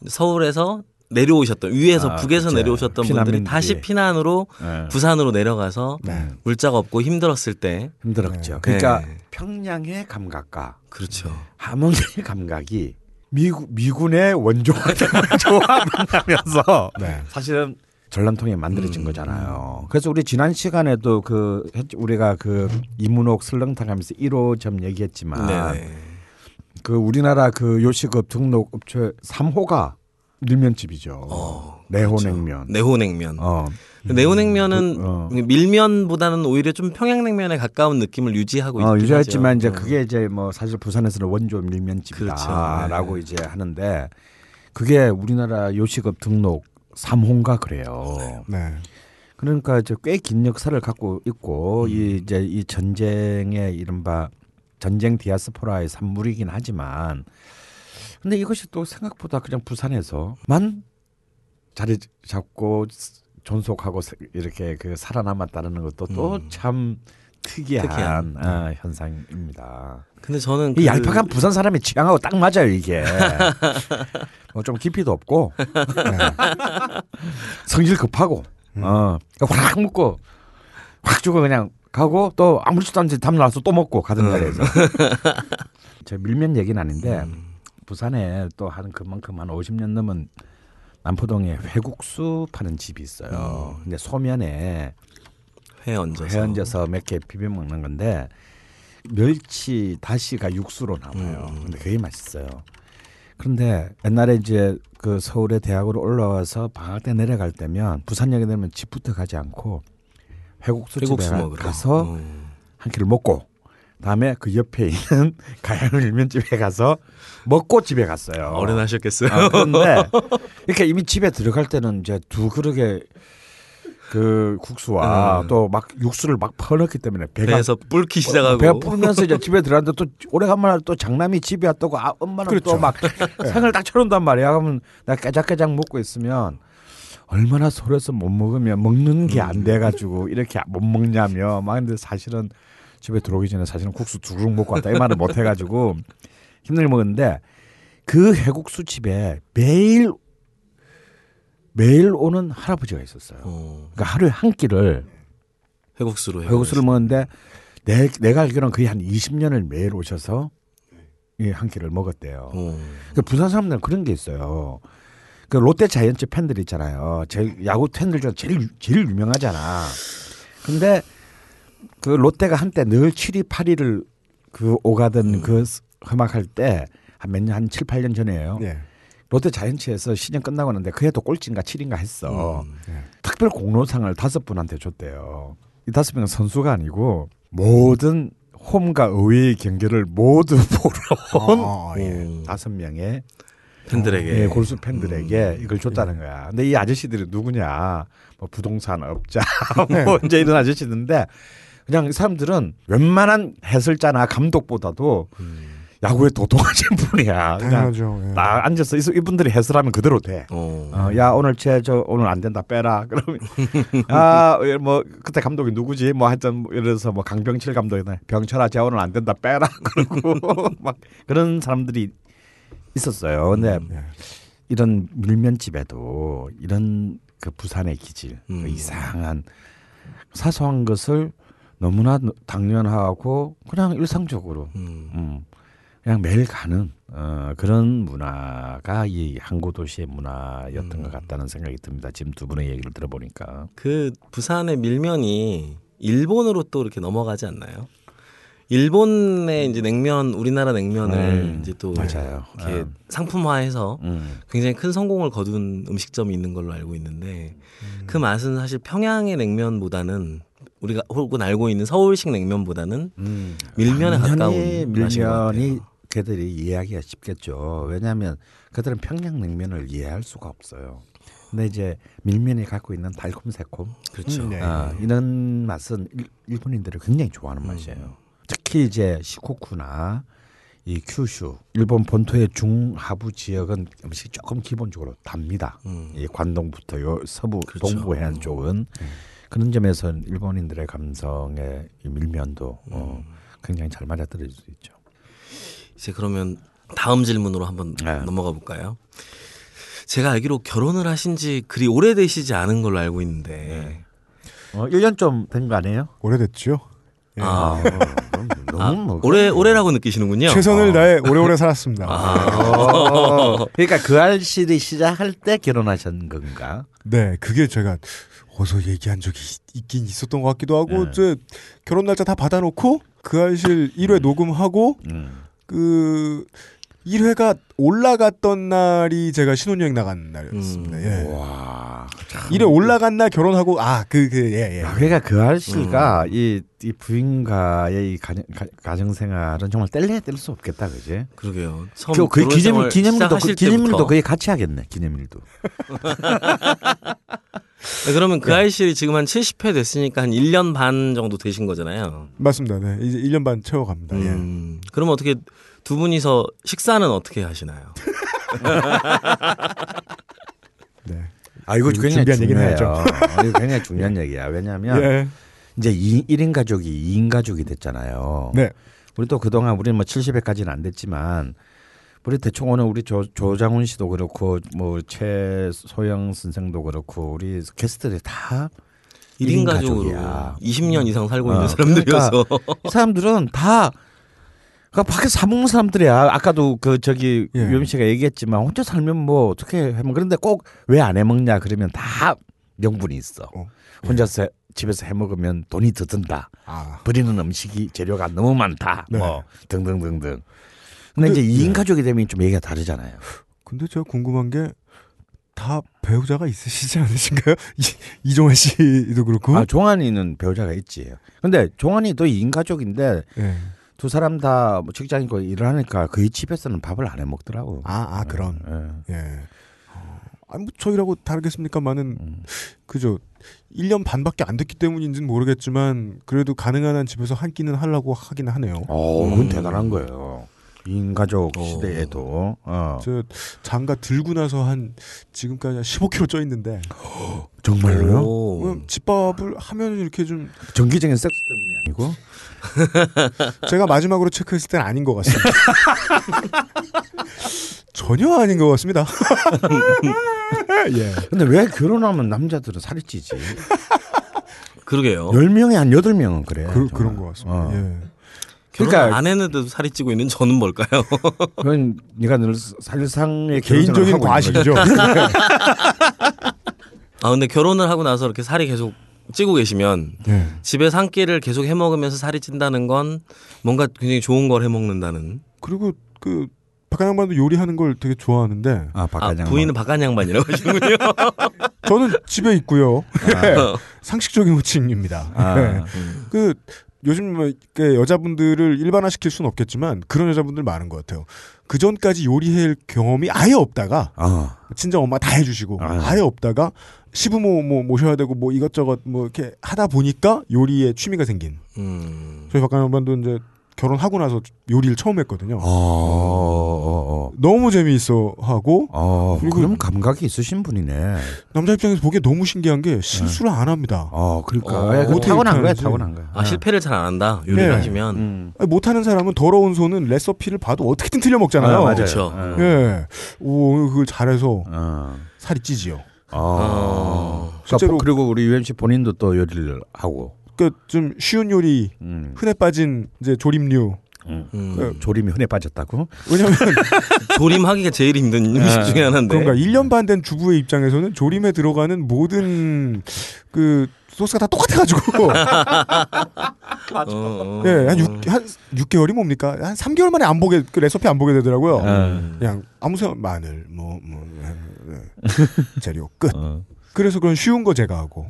서울에서 내려오셨던 위에서 북에서 그렇죠. 내려오셨던 분들이 다시 피난으로 부산으로 내려가서 물자가 없고 힘들었을 때 힘들었죠. 그러니까 평양의 감각과 그렇죠. 함흥의 감각이 미군의 원조가 조합하면서 사실은 전란통에 만들어진 거잖아요. 그래서 우리 지난 시간에도 우리가 그 이문옥 슬렁탕 하면서 1호점 얘기했지만 그 우리나라 그 요식업 등록 업체 3호가 밀면집이죠. 내호냉면. 그렇죠. 내호냉면. 내호냉면은 밀면보다는 오히려 좀 평양냉면에 가까운 느낌을 유지하고 있긴 하죠. 유지했지만 이제 그게 이제 뭐 사실 부산에서는 원조 밀면집이다라고 그렇죠. 이제 하는데 그게 우리나라 요식업 등록 3호인가 그래요. 그러니까 이제 꽤 긴 역사를 갖고 있고 이 전쟁의 이른바 전쟁 디아스포라의 산물이긴 하지만 근데 이것이 또 생각보다 그냥 부산에서만 자리 잡고 존속하고 이렇게 그 살아남았다는 것도 또 참 특이한 현상입니다. 근데 저는 이 얄팍한 부산 사람의 취향하고 딱 맞아요 이게. 뭐 좀 깊이도 없고 성질 급하고 확 먹고 확 주고 그냥 가고 또 아무렇지도 않은지 다음날서 또 먹고 가던 자리에서. 제가 밀면 얘기는 아닌데 부산에 또 한 그만큼 한 50년 넘은 남포동에 회국수 파는 집이 있어요. 근데 소면에 회 얹어서 몇 개 비벼 먹는 건데 멸치 다시가 육수로 나와요. 근데 그게 맛있어요. 그런데 옛날에 이제 그 서울의 대학으로 올라와서 방학 때 내려갈 때면 부산역에 내리면 집부터 가지 않고 회국수 집에 가서 한 끼를 먹고 다음에 그 옆에 있는 가야밀면 집에 가서 먹고 집에 갔어요. 어른하셨겠어요. 그런데 이렇게 이미 집에 들어갈 때는 이제 두 그릇에 그 국수와 또 막 육수를 막 퍼넣기 때문에 배에서 뿔기 시작하고 배가 뿔면서 이제 집에 들어갔는데 또 오래간만에 또 장남이 집에 왔다고 아 엄마는 그렇죠. 또 막 생을 딱 쳐놓는단 말이야. 그러면 나 깨작깨작 먹고 있으면 얼마나 소려서 못 먹으면 먹는 게 안 돼가지고 이렇게 못 먹냐며 막. 근데 사실은 집에 들어오기 전에 사실은 국수 두 그릇 먹고 왔다 이 말을 못 해가지고 힘들게 먹었는데 그 해국수 집에 매일 오는 할아버지가 있었어요. 그러니까 하루에 한 끼를 회국수를 먹는데 내가 알기로는 거의 한 20년을 매일 오셔서 이 한 끼를 먹었대요. 그러니까 부산 사람들은 그런 게 있어요. 그 롯데 자이언츠 팬들 있잖아요. 제일 야구 팬들 중에 제일 유명하잖아. 근데 그 롯데가 한때 늘 7위, 8위를 그 오가던 그 험악할 때 한 7, 8년 전이에요. 네. 롯데 자이언츠에서 시즌 끝나고 났는데 그 해도 꼴찌인가 7인가 했어. 네. 특별 공로상을 5분한테 줬대요. 이 5명은 선수가 아니고 모든 홈과 어웨이 경기를 모두 보러 온 5명의 팬들에게 골수 팬들에게 이걸 줬다는 거야. 근데 이 아저씨들이 누구냐? 뭐 부동산 업자, 뭐 이제 이런 아저씨인데 그냥 사람들은 웬만한 해설자나 감독보다도 야구에 도통하신 분이야. 당연하죠. 예. 딱 앉아서 이분들이 해설하면 그대로 돼. 야 오늘 오늘 안 된다 빼라. 그러면 아뭐 그때 감독이 누구지? 뭐 하여튼 이래서 뭐 강병철 감독이네. 병철아 쟤 오늘 안 된다 빼라. 그러고 막 그런 사람들이 있었어요. 근데 이런 밀면집에도 이런 그 부산의 기질, 그 이상한 사소한 것을 너무나 당연하고 그냥 일상적으로 그냥 매일 가는 그런 문화가 이 항구 도시의 문화였던 것 같다는 생각이 듭니다. 지금 두 분의 얘기를 들어보니까 그 부산의 밀면이 일본으로 또 이렇게 넘어가지 않나요? 일본의 이제 냉면, 우리나라 냉면을 이제 또 맞아요. 이렇게 상품화해서 굉장히 큰 성공을 거둔 음식점이 있는 걸로 알고 있는데 그 맛은 사실 평양의 냉면보다는 우리가 혹은 알고 있는 서울식 냉면보다는 밀면에 가까운 맛인 것 같아요. 그들이 이해하기가 쉽겠죠. 왜냐하면 그들은 평양 냉면을 이해할 수가 없어요. 근데 이제 밀면이 갖고 있는 달콤새콤, 그렇죠. 이런 맛은 일본인들이 굉장히 좋아하는 맛이에요. 특히 이제 시코쿠나 이 큐슈, 일본 본토의 중하부 지역은 음식이 조금 기본적으로 답니다. 이 관동부터 요 서부 그렇죠. 동부 해안 쪽은 그런 점에서 일본인들의 감성의 이 밀면도 굉장히 잘 맞아떨어질 수 있죠. 이제 그러면 다음 질문으로 한번 넘어가 볼까요? 제가 알기로 결혼을 하신 지 그리 오래되시지 않은 걸로 알고 있는데 1년 좀 된 거 아니에요? 오래됐죠. 예. 너무 오래라고 느끼시는군요. 최선을 다해 오래오래 살았습니다. 그러니까 그 알실이 시작할 때 결혼하신 건가? 네, 그게 제가 어서 얘기한 적이 있긴 있었던 것 같기도 하고 이제 결혼 날짜 다 받아놓고 그 알실 1회 녹음하고 그 1회가 올라갔던 날이 제가 신혼여행 나간 날이었습니다. 예. 와, 1회 올라간 날 결혼하고 그러니까 그 아저씨가 이 부인과의 이 가정생활은 정말 뗄래야 뗄 수 없겠다, 그지? 그러게요. 그 기념일도 거의 같이 하겠네, 기념일도. 네, 그러면 그 아이씨 지금 한 70회 됐으니까 한 1년 반 정도 되신 거잖아요. 맞습니다. 네, 이제 1년 반 채워갑니다. 예. 그러면 어떻게 두 분이서 식사는 어떻게 하시나요? 네. 아, 이거 굉장히 준비한 얘기는 해야죠. 이거 굉장히 중요한 얘기야. 왜냐하면 예. 이제 1인 가족이 2인 가족이 됐잖아요. 네. 우리 또 그동안 우리 뭐 70회까지는 안 됐지만 우리 대충 오늘 우리 조장훈 씨도 그렇고 뭐 최소영 선생도 그렇고 우리 게스트들이 다 1인 가족이야. 20년 이상 살고 있는 사람들이어서 그러니까 이 사람들은 다 그러니까 밖에서 사 먹는 사람들이야. 아까도 그 저기 예. 유엠 씨가 얘기했지만 혼자 살면 뭐 어떻게 해먹 그런데 꼭 왜 안 해먹냐 그러면 다 명분이 있어. 예. 혼자서 집에서 해먹으면 돈이 더 든다. 아. 버리는 음식이 재료가 너무 많다. 네. 뭐 등등등등. 근데 이제 2인 네. 가족이 되면 좀 얘기가 다르잖아요. 근데 제가 궁금한 게 다 배우자가 있으시지 않으신가요? 이종환 씨도 그렇고. 아, 종환이는 배우자가 있지. 근데 종환이 또 2인 가족인데 네. 두 사람 다 뭐 직장인고 일을 하니까 거의 집에서는 밥을 안 해 먹더라고. 아, 그런. 네. 예. 아니 뭐 저희라고 다르겠습니까만은 그죠. 1년 반밖에 안 됐기 때문인지는 모르겠지만 그래도 가능한 한 집에서 한 끼는 하려고 하긴 하네요. 그건 대단한 거예요. 2인 가족 시대에도. 저 장가 들고 나서 한 지금까지 한 15kg 쪄 있는데. 정말로요? 집밥을 하면 이렇게 좀 정기적인 섹스 때문이 아니고. 제가 마지막으로 체크했을 때는 아닌 것 같습니다. 전혀 아닌 것 같습니다. 예. 근데 왜 결혼하면 남자들은 살이 찌지? 그러게요. 10명에 한 8명은 그래. 그런 것 같습니다. 예. 그러니까 안 했는데도 살이 찌고 있는 저는 뭘까요? 그건 네가 늘 사실상의 개인적인 과실이죠. 아 근데 결혼을 하고 나서 이렇게 살이 계속 찌고 계시면 네. 집에서 한 끼를 계속 해 먹으면서 살이 찐다는 건 뭔가 굉장히 좋은 걸 해 먹는다는. 그리고 그 박한 양반도 요리하는 걸 되게 좋아하는데. 아, 박한 양반. 부인은 박한 양반이라고 하시는군요. 저는 집에 있고요. 아. 상식적인 호칭입니다. 아. 그. 요즘 여자분들을 일반화시킬 수는 없겠지만 그런 여자분들 많은 것 같아요. 그 전까지 요리할 경험이 아예 없다가 친정엄마 다 해주시고 아예 없다가 시부모 뭐 모셔야 되고 뭐 이것저것 뭐 이렇게 하다 보니까 요리에 취미가 생긴. 저희 박가연반도 이제 결혼하고 나서 요리를 처음 했거든요. 너무 재미있어 하고. 그리고 그럼 감각이 있으신 분이네. 남자 입장에서 보기에 너무 신기한 게 실수를 안 합니다. 그러니까 타고난 거야, 타고난 거야. 아, 실패를 잘 안 한다. 요리를 네. 하시면 못하는 사람은 더러운 손은 레시피를 봐도 어떻게든 틀려 먹잖아요. 맞아요. 예, 네. 오 그걸 잘해서 살이 찌지요. 실제로 그러니까 그리고 우리 UMC 본인도 또 요리를 하고. 그 좀 쉬운 요리 흔해 빠진 이제 조림류 조림이 흔해 빠졌다고? 왜냐면 조림하기가 제일 힘든 음식 중에 하나인데 그런가 1년 반 된 주부의 입장에서는 조림에 들어가는 모든 그 소스가 다 똑같아가지고 예, 한 6개월이 뭡니까? 한 3개월 만에 안 보게 그 레시피 안 보게 되더라고요. 그냥 아무 생각 마늘 뭐 재료 끝. 그래서 그런 쉬운 거 제가 하고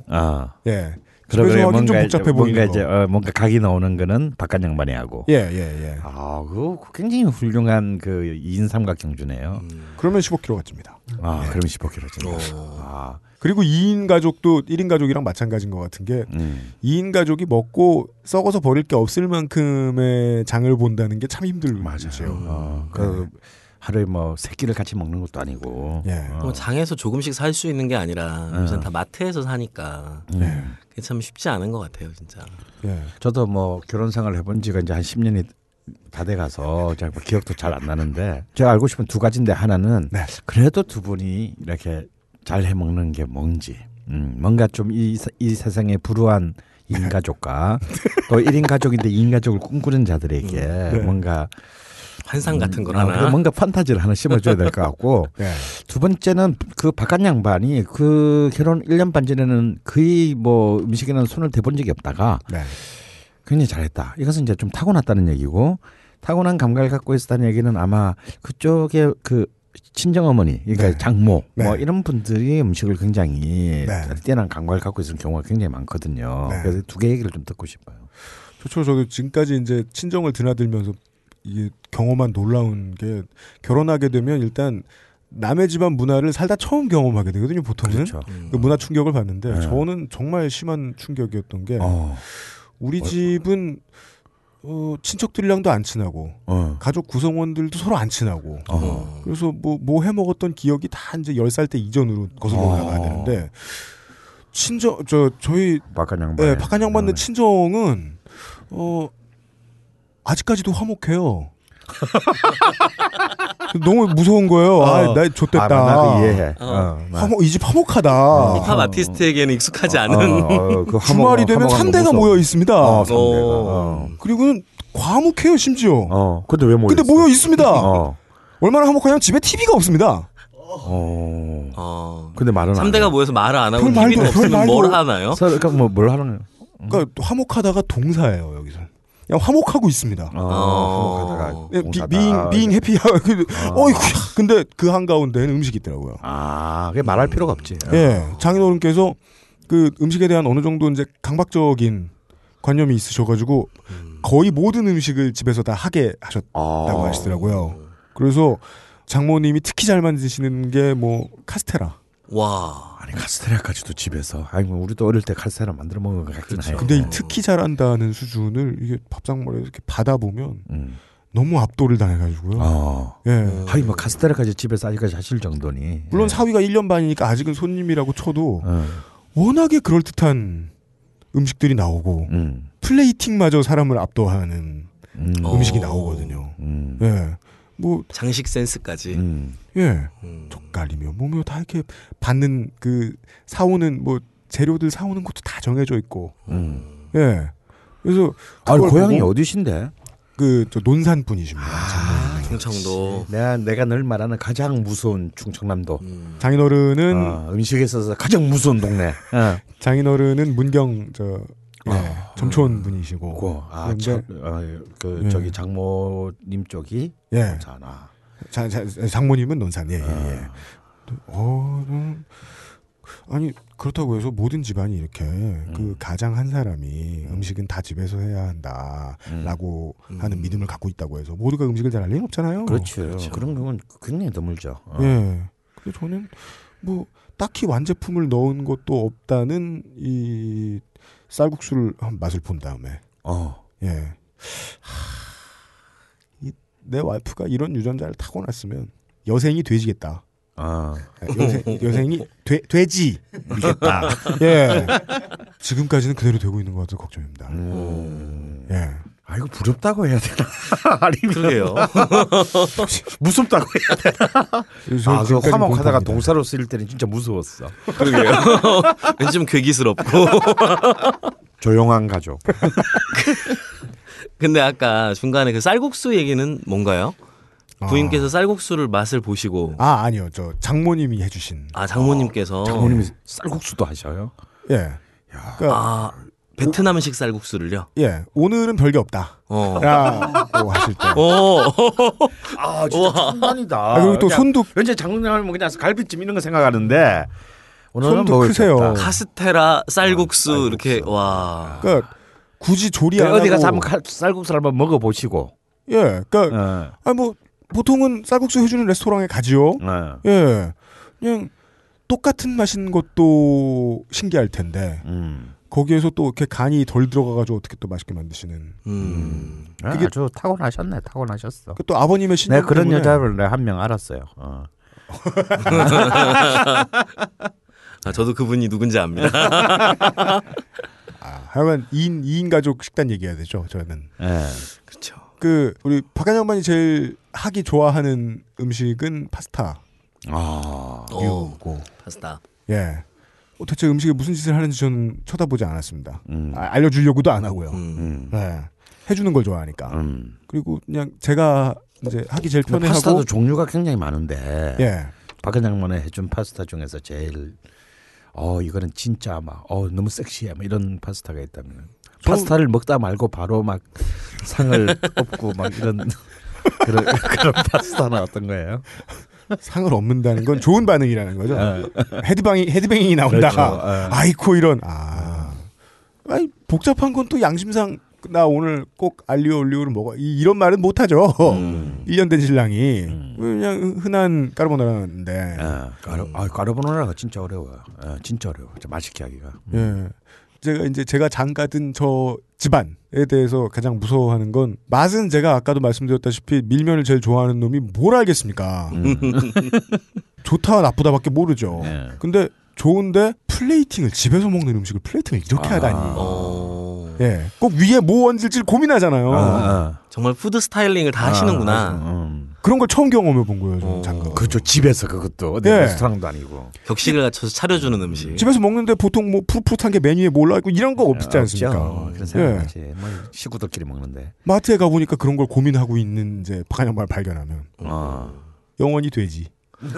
예. 그래서 뭔가 복잡해 보이는 뭔가, 뭔가 각이 나오는 거는 박한 양반이 하고. 예. 아, 그거 굉장히 훌륭한 그 2인 삼각형주네요. 그러면 15kg가 찝니다. 예. 그러면 15kg 찝니다. 그리고 2인 가족도 1인 가족이랑 마찬가지인 것 같은 게 2인 가족이 먹고 썩어서 버릴 게 없을 만큼의 장을 본다는 게 참 힘들죠. 맞아요. 그 하루에 뭐 세 끼를 같이 먹는 것도 아니고. 예. 장에서 조금씩 살 수 있는 게 아니라 요새는 다 마트에서 사니까. 네. 그게 참 쉽지 않은 것 같아요, 진짜. 예. 저도 뭐 결혼 생활을 해본 지가 이제 한 10년이 다 돼가서 제가 뭐 기억도 잘 안 나는데 제가 알고 싶은 두 가지인데 하나는 네. 그래도 두 분이 이렇게 잘 해먹는 게 뭔지 뭔가 좀 이 세상에 불우한 2인 가족과 또 1인 가족인데 2인 가족을 꿈꾸는 자들에게 네. 뭔가 환상 같은 걸 하나 뭔가 판타지를 하나 심어줘야 될 것 같고 네. 두 번째는 그 바깥 양반이 그 결혼 1년 반 전에는 거의 뭐 음식에는 손을 대본 적이 없다가 네. 굉장히 잘했다. 이것은 이제 좀 타고났다는 얘기고 타고난 감각을 갖고 있었다는 얘기는 아마 그쪽에 그 친정어머니 그러니까 네. 장모 네. 뭐 이런 분들이 음식을 굉장히 네. 뛰어난 감각을 갖고 있는 경우가 굉장히 많거든요. 네. 그래서 두 개 얘기를 좀 듣고 싶어요. 좋죠. 저도 지금까지 이제 친정을 드나들면서 이게 경험한 놀라운 게 결혼하게 되면 일단 남의 집안 문화를 살다 처음 경험하게 되거든요. 보통은 그렇죠. 그 문화 충격을 받는데 저는 정말 심한 충격이었던 게 우리 집은 친척들이랑도 안 친하고 가족 구성원들도 서로 안 친하고 그래서 뭐 해먹었던 기억이 다 이제 10살 때 이전으로 거슬러 올라가야 되는데 친정 저희 박한 양반 네, 박한 양반의 친정은 아직까지도 화목해요. 너무 무서운 거예요. 나 좆됐다. 나도 이해해. 이 집 화목하다. 힙합 아티스트에게는 익숙하지 않은. 주말이 되면 3대가 모여 있습니다. 3대가. 그리고는 과묵해요 심지어. 근데 왜 모여? 근데 모여 있습니다. 얼마나 화목하냐면 집에 TV가 없습니다. 근데 말은 3대가 모여서 말을 안 하고 TV는 없으면 뭘 하나요? 그러니까 뭘 하나요? 그러니까 화목하다가 동사예요 여기서. 그냥 화목하고 있습니다. 화목하다가 비잉 해피야. 어이구. 근데 그 한가운데는 음식이 있더라고요. 그게 말할 필요가 없지. 예. 장인어른께서 그 음식에 대한 어느 정도 이제 강박적인 관념이 있으셔가지고 거의 모든 음식을 집에서 다 하게 하셨다고 하시더라고요. 그래서 장모님이 특히 잘 만드시는 게 뭐 카스테라. 와. 아니 카스테라까지도 집에서. 아니 우리도 어릴 때 카스테라 만들어 먹은 것 같긴 해요. 근데 이 특히 잘한다는 수준을 이게 밥상머리에서 이렇게 받아 보면 너무 압도를 당해가지고요. 예. 하이 뭐 카스테라까지 집에서 아직까지 하실 정도니. 물론 사위가 1년 반이니까 아직은 손님이라고 쳐도 워낙에 그럴 듯한 음식들이 나오고 플레이팅마저 사람을 압도하는 음식이 나오거든요. 예. 뭐 장식 센스까지 예 젓갈이며 뭐며 다 이렇게 받는 그 사오는 뭐 재료들 사오는 것도 다 정해져 있고 예 그래서 아 고향이 어디신데 그 저 논산 분이십니다. 충청도. 내가 늘 말하는 가장 무서운 충청남도. 장인어른은 음식에 있어서 가장 무서운 동네. 장인어른은 문경 저 네, 점촌 분이시고 그 예. 저기 장모님 쪽이 논산아. 장모님은 논산. 아니 그렇다고 해서 모든 집안이 이렇게 그 가장 한 사람이 음식은 다 집에서 해야 한다라고 하는 믿음을 갖고 있다고 해서 모두가 음식을 잘할 리는 없잖아요. 그렇죠. 그런 경우는 굉장히 드물죠. 예. 근데 저는 뭐 딱히 완제품을 넣은 것도 없다는 이 쌀국수를 한 맛을 본 다음에 예. 내 와이프가 이런 유전자를 타고났으면 여생이 돼지겠다. 여생이 돼지겠다. 예. 지금까지는 그대로 되고 있는 것 같아서 걱정입니다. 예. 아 이거 부럽다고 해야 되나? 아니에요. 무섭다고 해야 되나? 그 화목하다가 동사로 쓰일 때는 진짜 무서웠어. 그러게요. 왠지 좀 괴기스럽고 조용한 가족. 근데 아까 중간에 그 쌀국수 얘기는 뭔가요? 부인께서 쌀국수를 맛을 보시고 아니요 저 장모님이 해주신 장모님께서 장모님이 쌀국수도 하셔요? 예. 그러니까 베트남식 쌀국수를요? 예. 오늘은 별게 없다. 라고 하실 때. 진짜 천만이다. 그리고 또 손도. 왠지 장모님하면 그냥 갈비찜 이런 거 생각하는데. 오늘은 손도 크세요. 카스테라, 쌀국수, 이렇게. 와. 그러니까 굳이 조리 안 하고. 어디 가서 한번 쌀국수를 한번 먹어보시고. 예. 그러니까. 보통은 쌀국수 해주는 레스토랑에 가지요. 예. 그냥 똑같은 맛인 것도 신기할 텐데. 거기에서 또 이렇게 간이 덜 들어가가지고 어떻게 또 맛있게 만드시는. 그게 아주 타고나셨네, 타고나셨어. 또 아버님의 신념. 내가 그런 여자를 한 명 알았어요. 저도 그분이 누군지 압니다. 하여간 2인 가족 식단 얘기해야 되죠, 저는. 네. 그렇죠. 그 우리 박한 양반이 제일 하기 좋아하는 음식은 파스타. 파스타. 예. 대체 음식에 무슨 짓을 하는지 저는 쳐다보지 않았습니다. 알려주려고도 안 하고요. 네. 해주는 걸 좋아하니까. 그리고 그냥 제가 이제 하기 제일 편해하고. 파스타도 종류가 굉장히 많은데. 예. 박은양만의 해준 파스타 중에서 제일 이거는 진짜 너무 섹시해 이런 파스타가 있다면. 파스타를 먹다 말고 바로 막 상을 업고 막 이런 그런 파스타는 어떤 거예요? 상을 얻는다는 건 좋은 반응이라는 거죠. 헤드뱅잉이 나온다. 그렇죠. 아이코 이런. 복잡한 건 또 양심상 나 오늘 꼭 알리오올리오를 먹어. 이런 말은 못하죠. 1년 된 신랑이. 그냥 흔한 까르보나라인데. 까르보나라가 진짜 어려워요. 진짜 어려워. 맛있게 하기가. 예. 제가 장가든 저 집안에 대해서 가장 무서워하는 건 맛은 제가 아까도 말씀드렸다시피 밀면을 제일 좋아하는 놈이 뭘 알겠습니까? 좋다 나쁘다밖에 모르죠. 네. 근데 좋은데 플레이팅을 집에서 먹는 음식을 플레이팅을 이렇게 하다니. 예, 꼭 위에 뭐 얹을지 고민하잖아요. 정말 푸드 스타일링을 다 하시는구나. 그런 걸 처음 경험해 본 거예요, 저는 장가. 그렇죠, 집에서 그것도 네. 레스토랑도 아니고 격식을 갖춰서 차려주는 음식. 집에서 먹는데 보통 뭐 푸릇푸릇한 게 메뉴에 뭐 올라있고 이런 거 없지 않습니까? 그런 생각하지. 예. 뭐 식구들끼리 먹는데. 마트에 가 보니까 그런 걸 고민하고 있는 이제 박한영만 발견하면 영원히 되지. 네.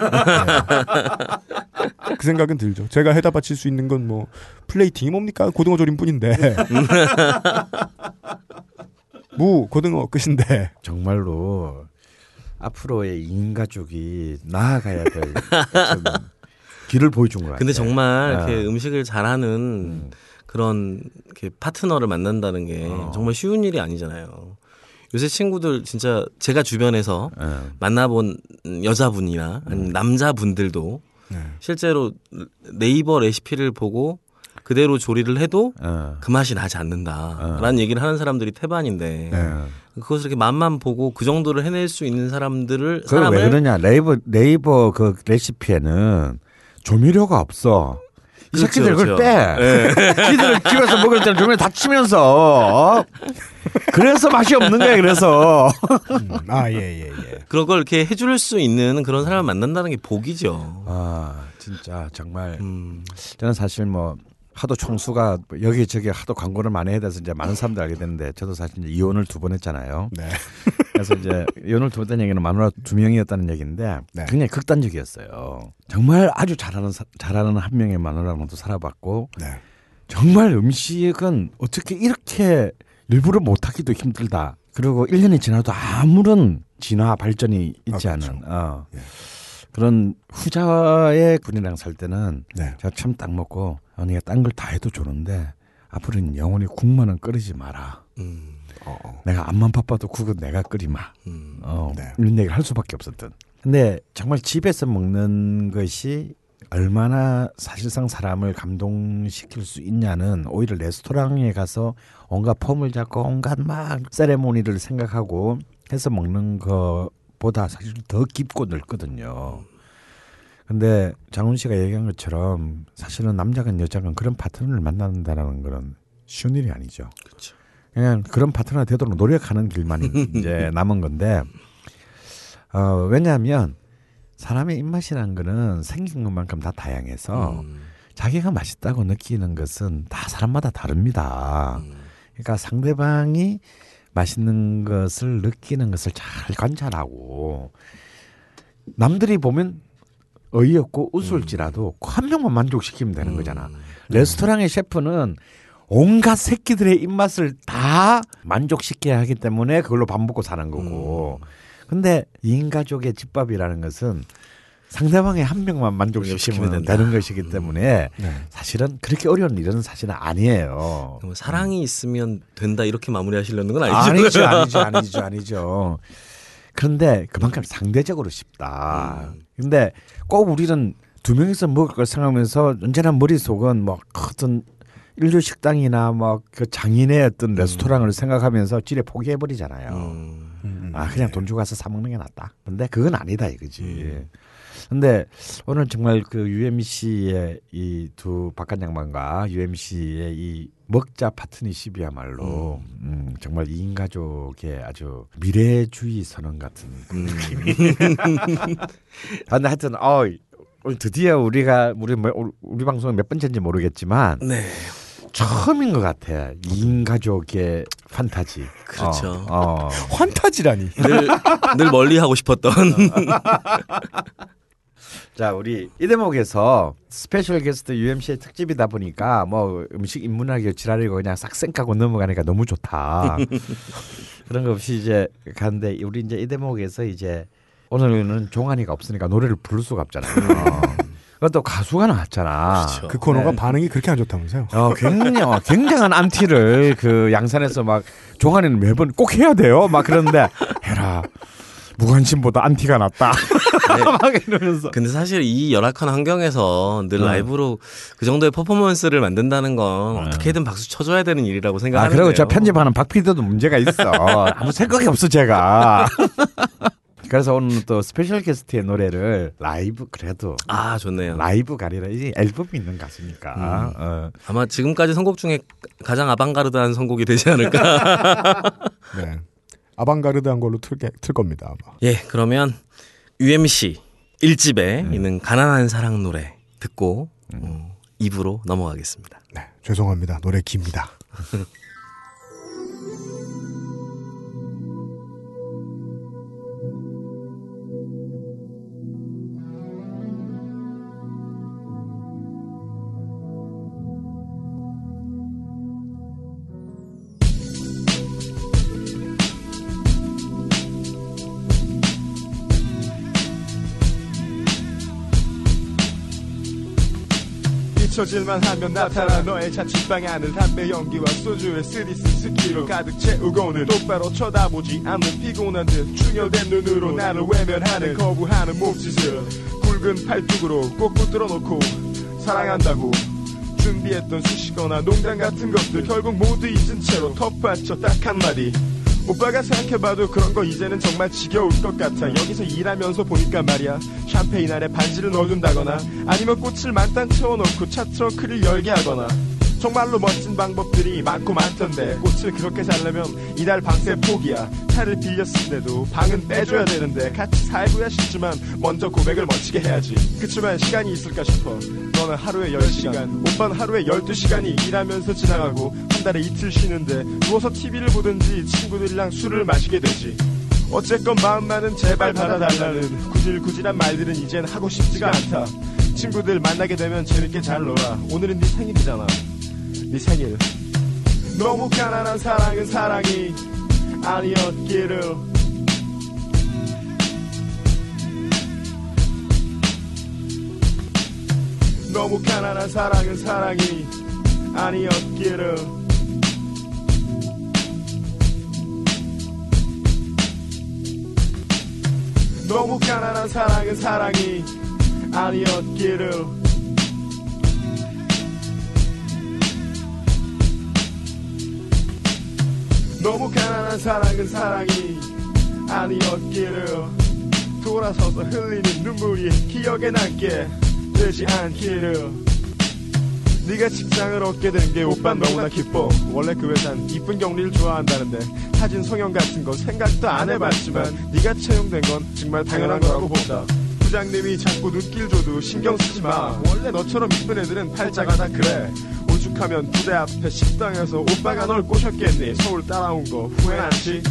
그 생각은 들죠. 제가 해다 바칠 수 있는 건 뭐 플레이팅이 뭡니까? 고등어 조림뿐인데. 무, 고등어 끝인데. 정말로 앞으로의 인가족이 나아가야 될 길을 보여준 것 같아요. 근데 정말 이렇게 음식을 잘하는 그런 이렇게 파트너를 만난다는 게 정말 쉬운 일이 아니잖아요. 요새 친구들 진짜 제가 주변에서 만나본 여자분이나 아니면 남자분들도 실제로 네이버 레시피를 보고 그대로 조리를 해도 그 맛이 나지 않는다라는 얘기를 하는 사람들이 태반인데 그것을 이렇게 맛만 보고 그 정도를 해낼 수 있는 사람들을 사람을 왜 그러냐. 네이버 그 레시피에는 조미료가 없어. 이 새끼들 그걸 빼. 니들 집에서 먹을 때는 조미료 다 치면서 그래서 맛이 없는 거야. 그래서 그런 걸 이렇게 해줄 수 있는 그런 사람을 만난다는 게 복이죠. 아 진짜 정말 저는 사실 뭐 하도 총수가 여기저기 하도 광고를 많이 해야 돼서 이제 많은 사람들 알게 되는데 저도 사실 이제 이혼을 2번 했잖아요. 네. 그래서 이제 이혼을 2번 했다는 얘기는 마누라 2명이었다는 얘기인데 굉장히 극단적이었어요. 정말 아주 잘하는 한 명의 마누라랑도 살아봤고 정말 음식은 어떻게 이렇게 일부러 못하기도 힘들다. 그리고 1년이 지나도 아무런 진화 발전이 있지 않은 그런 후자의 분이랑 살 때는 제가 참 딱 먹고 네가 딴 걸 다 해도 좋은데 앞으로는 영원히 국만은 끓이지 마라. 내가 앞만 바빠도 국은 내가 끓이마. 이런 얘기를 할 수밖에 없었던. 근데 정말 집에서 먹는 것이 얼마나 사실상 사람을 감동시킬 수 있냐는 오히려 레스토랑에 가서 온갖 폼을 잡고 온갖 막 세레모니를 생각하고 해서 먹는 것보다 사실 더 깊고 넓거든요. 근데 장훈 씨가 얘기한 것처럼 사실은 남자건 여자건 그런 파트너를 만난다는 그런 쉬운 일이 아니죠. 그렇죠. 그냥 그런 파트너가 되도록 노력하는 길만 이제 남은 건데 왜냐하면 사람의 입맛이라는 거는 생긴 것만큼 다 다양해서 자기가 맛있다고 느끼는 것은 다 사람마다 다릅니다. 그러니까 상대방이 맛있는 것을 느끼는 것을 잘 관찰하고 남들이 보면 어이없고 웃을지라도 한 명만 만족시키면 되는 거잖아. 레스토랑의 셰프는 온갖 새끼들의 입맛을 다 만족시켜야 하기 때문에 그걸로 밥 먹고 사는 거고 근데 2인 가족의 집밥이라는 것은 상대방의 한 명만 만족시키면 되는 것이기 때문에 사실은 그렇게 어려운 일은 사실은 아니에요. 사랑이 있으면 된다 이렇게 마무리하시려는 건 아니죠. 아니죠. 그런데 그만큼 상대적으로 쉽다. 근데 꼭 우리는 2명이서 먹을 걸 생각하면서 언제나 머릿속은 뭐 어떤 인류 식당이나 뭐 그 장인의 어떤 레스토랑을 생각하면서 지레 포기해 버리잖아요. 그냥 돈 주고 가서 사 먹는 게 낫다. 근데 그건 아니다 이거지. 근데 오늘 정말 그 UMC의 이 두 박한 양반과 UMC의 이 먹자 파트너십이야말로 정말 2인 가족의 아주 미래주의 선언 같은 느낌이. 근데 하여튼 드디어 우리 방송은 몇 번째인지 모르겠지만 처음인 것 같아. 2인 가족의 판타지. 그렇죠. 환타지라니. 늘 멀리 하고 싶었던. 자, 우리 이 대목에서 스페셜 게스트 UMC의 특집이다 보니까 뭐 음식 인문학이 지랄이고 그냥 싹 쌩까고 넘어가니까 너무 좋다. 그런 거 없이 이제 가는데 우리 이제 이 대목에서 이제 오늘은 종환이가 없으니까 노래를 부를 수가 없잖아요. 그것도 가수가 나왔잖아. 그렇죠. 그 코너가 반응이 그렇게 안 좋다면서요. 굉장한 안티를 그 양산에서 막 종환이는 매번 꼭 해야 돼요. 막 그런데 해라. 무관심보다 안티가 낫다. 네. 막 이러면서. 근데 사실 이 열악한 환경에서 늘 라이브로 그 정도의 퍼포먼스를 만든다는 건 어떻게든 박수 쳐줘야 되는 일이라고 생각하는데요. 그리고 저 편집하는 박 PD도 문제가 있어. 아무 생각이 없어 제가. 그래서 오늘 또 스페셜 게스트의 노래를 라이브 그래도 아 좋네요. 라이브 가리라 이제 앨범이 있는 가수니까 아마 지금까지 선곡 중에 가장 아방가르드한 선곡이 되지 않을까. 네, 아방가르드한 걸로 틀 겁니다 아마. 예, 그러면 UMC 1집에 있는 가난한 사랑 노래 듣고 2부로 넘어가겠습니다. 네, 죄송합니다. 노래 깁니다. 잊혀질만 하면 나타나 너의 자취방 안을 담배 연기와 소주에 쓰리스 스키로 가득 채우고는 똑바로 쳐다보지 않는 피곤한 듯 충혈된 눈으로 나를 외면하는 거부하는 몸짓을 굵은 팔뚝으로 꼭 붙들어 놓고 사랑한다고 준비했던 수식어나 농담 같은 것들 결국 모두 잊은 채로 덮어쳐 딱 한마디 오빠가 생각해봐도 그런 거 이제는 정말 지겨울 것 같아. 여기서 일하면서 보니까 말이야 샴페인 안에 반지를 넣어준다거나 아니면 꽃을 만땅 채워놓고 차 트렁크를 열게 하거나 정말로 멋진 방법들이 많고 많던데 꽃을 그렇게 잘려면 이달 방세 포기야. 차를 빌렸을 때도 방은 빼줘야 되는데 같이 살고야 싶지만 먼저 고백을 멋지게 해야지. 그치만 시간이 있을까 싶어. 너는 하루에 10시간 오빠는 하루에 12시간이 일하면서 지나가고 한 달에 이틀 쉬는데 누워서 TV를 보든지 친구들이랑 술을 마시게 되지. 어쨌건 마음만은 제발 받아달라는 구질구질한 말들은 이젠 하고 싶지가 않다. 친구들 만나게 되면 재밌게 잘 놀아. 오늘은 네 생일이잖아. 네 생일. 너무 가난한 사랑은 사랑이 아니었기를. 너무 가난한 사랑은 사랑이 아니었기를. 너무 가난한 사랑은 사랑이 아니었기를. 너무 가난한 사랑은 사랑이 아니었기를. 돌아서서 흘리는 눈물이 기억에 남게 되지 않기를. 네가 직장을 얻게 된 게 오빠 너무나 기뻐. 원래 그 회사는 이쁜 경리를 좋아한다는데 사진 성형 같은 거 생각도 안 해봤지만 네가 채용된 건 정말 당연한 거라고 본다. 부장님이 자꾸 눈길 줘도 신경 쓰지 마. 원래 너처럼 이쁜 애들은 팔자가 다 그래. 오죽하면 부대 앞에 식당에서 오빠가 널 꼬셨겠니. 서울 따라온 거 후회는 않지.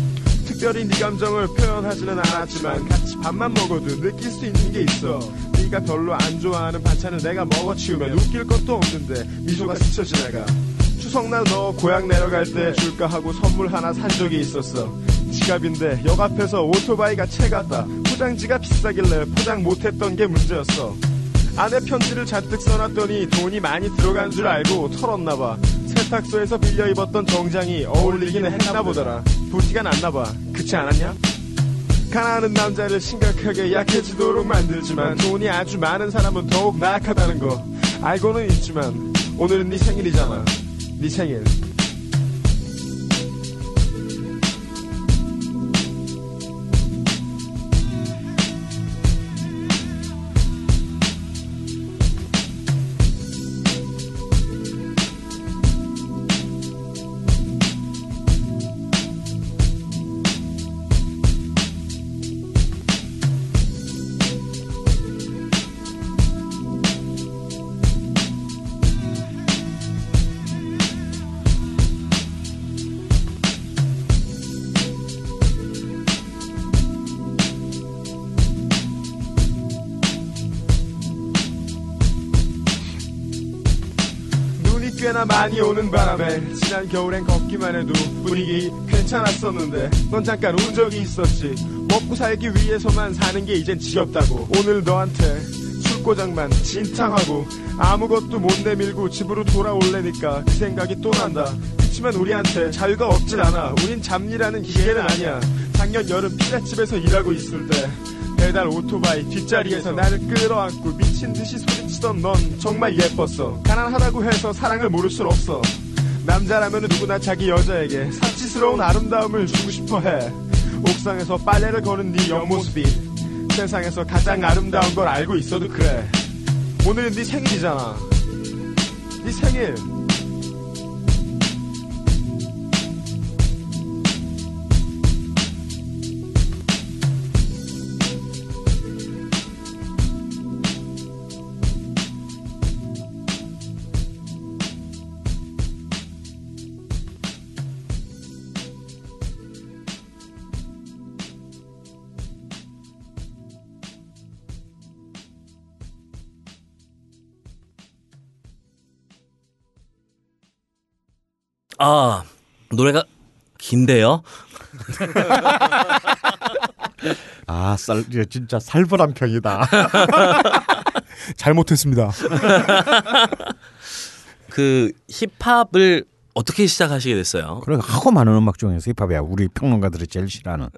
특별히 네 감정을 표현하지는 않았지만 같이 밥만 먹어도 느낄 수 있는 게 있어. 네가 별로 안 좋아하는 반찬을 내가 먹어치우면 웃길 것도 없는데 미소가 스쳐 지나가. 추석날 너 고향 내려갈 때 줄까 하고 선물 하나 산 적이 있었어. 지갑인데 역 앞에서 오토바이가 채갔다. 포장지가 비싸길래 포장 못했던 게 문제였어. 아내 편지를 잔뜩 써놨더니 돈이 많이 들어간 줄 알고 털었나봐. 세탁소에서 빌려 입었던 정장이 어울리기는 했나보더라. 도티가 났나봐. 그치 않았냐? 가난한 남자를 심각하게 약해지도록 만들지만 돈이 아주 많은 사람은 더욱 나약하다는 거 알고는 있지만 오늘은 네 생일이잖아. 네 생일. 많이 오는 바람에 지난 겨울엔 걷기만 해도 분위기 괜찮았었는데 넌 잠깐 운 적이 있었지. 먹고 살기 위해서만 사는 게 이젠 지겹다고. 오늘 너한테 출고장만 진탕하고 아무것도 못 내밀고 집으로 돌아올래니까 그 생각이 또 난다. 그치만 우리한테 자유가 없진 않아. 우린 잡니라는 기계는 아니야. 작년 여름 피자집에서 일하고 있을 때 배달 오토바이 뒷자리에서 나를 끌어안고 미친듯이 소리치던 넌 정말 예뻤어. 가난하다고 해서 사랑을 모를 순 없어. 남자라면 누구나 자기 여자에게 사치스러운 아름다움을 주고 싶어해. 옥상에서 빨래를 거는 네 옆모습이 세상에서 가장 아름다운 걸 알고 있어도 그래. 오늘은 네 생일이잖아. 네 생일. 아, 노래가 긴데요. 아, 진짜 살벌한 편이다. 잘못했습니다. 그 힙합을 어떻게 시작하시게 됐어요? 그래, 하고 많은 음악 중에서 힙합이야. 우리 평론가들이 제일 싫어하는.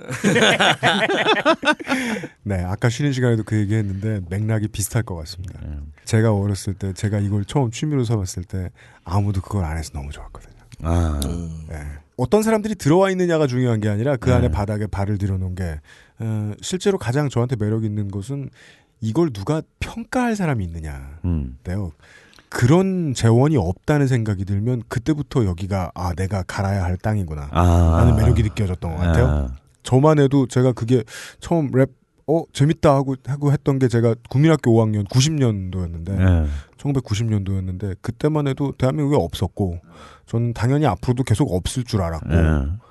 네, 아까 쉬는 시간에도 그 얘기했는데 맥락이 비슷할 것 같습니다. 제가 어렸을 때 제가 이걸 처음 취미로 삼았을 때 아무도 그걸 안 해서 너무 좋았거든요. 아. 네. 어떤 사람들이 들어와 있느냐가 중요한 게 아니라 그 안에 바닥에 발을 들여놓은 게 실제로 가장 저한테 매력 있는 것은 이걸 누가 평가할 사람이 있느냐인데요. 그런 재원이 없다는 생각이 들면 그때부터 여기가 아 내가 갈아야 할 땅이구나 라는 매력이 느껴졌던 것 같아요. 저만 해도 제가 그게 처음 랩 재밌다 하고 했던 게 제가 국민학교 5학년 90년도였는데 1990년도였는데 그때만 해도 대한민국에 없었고 저는 당연히 앞으로도 계속 없을 줄 알았고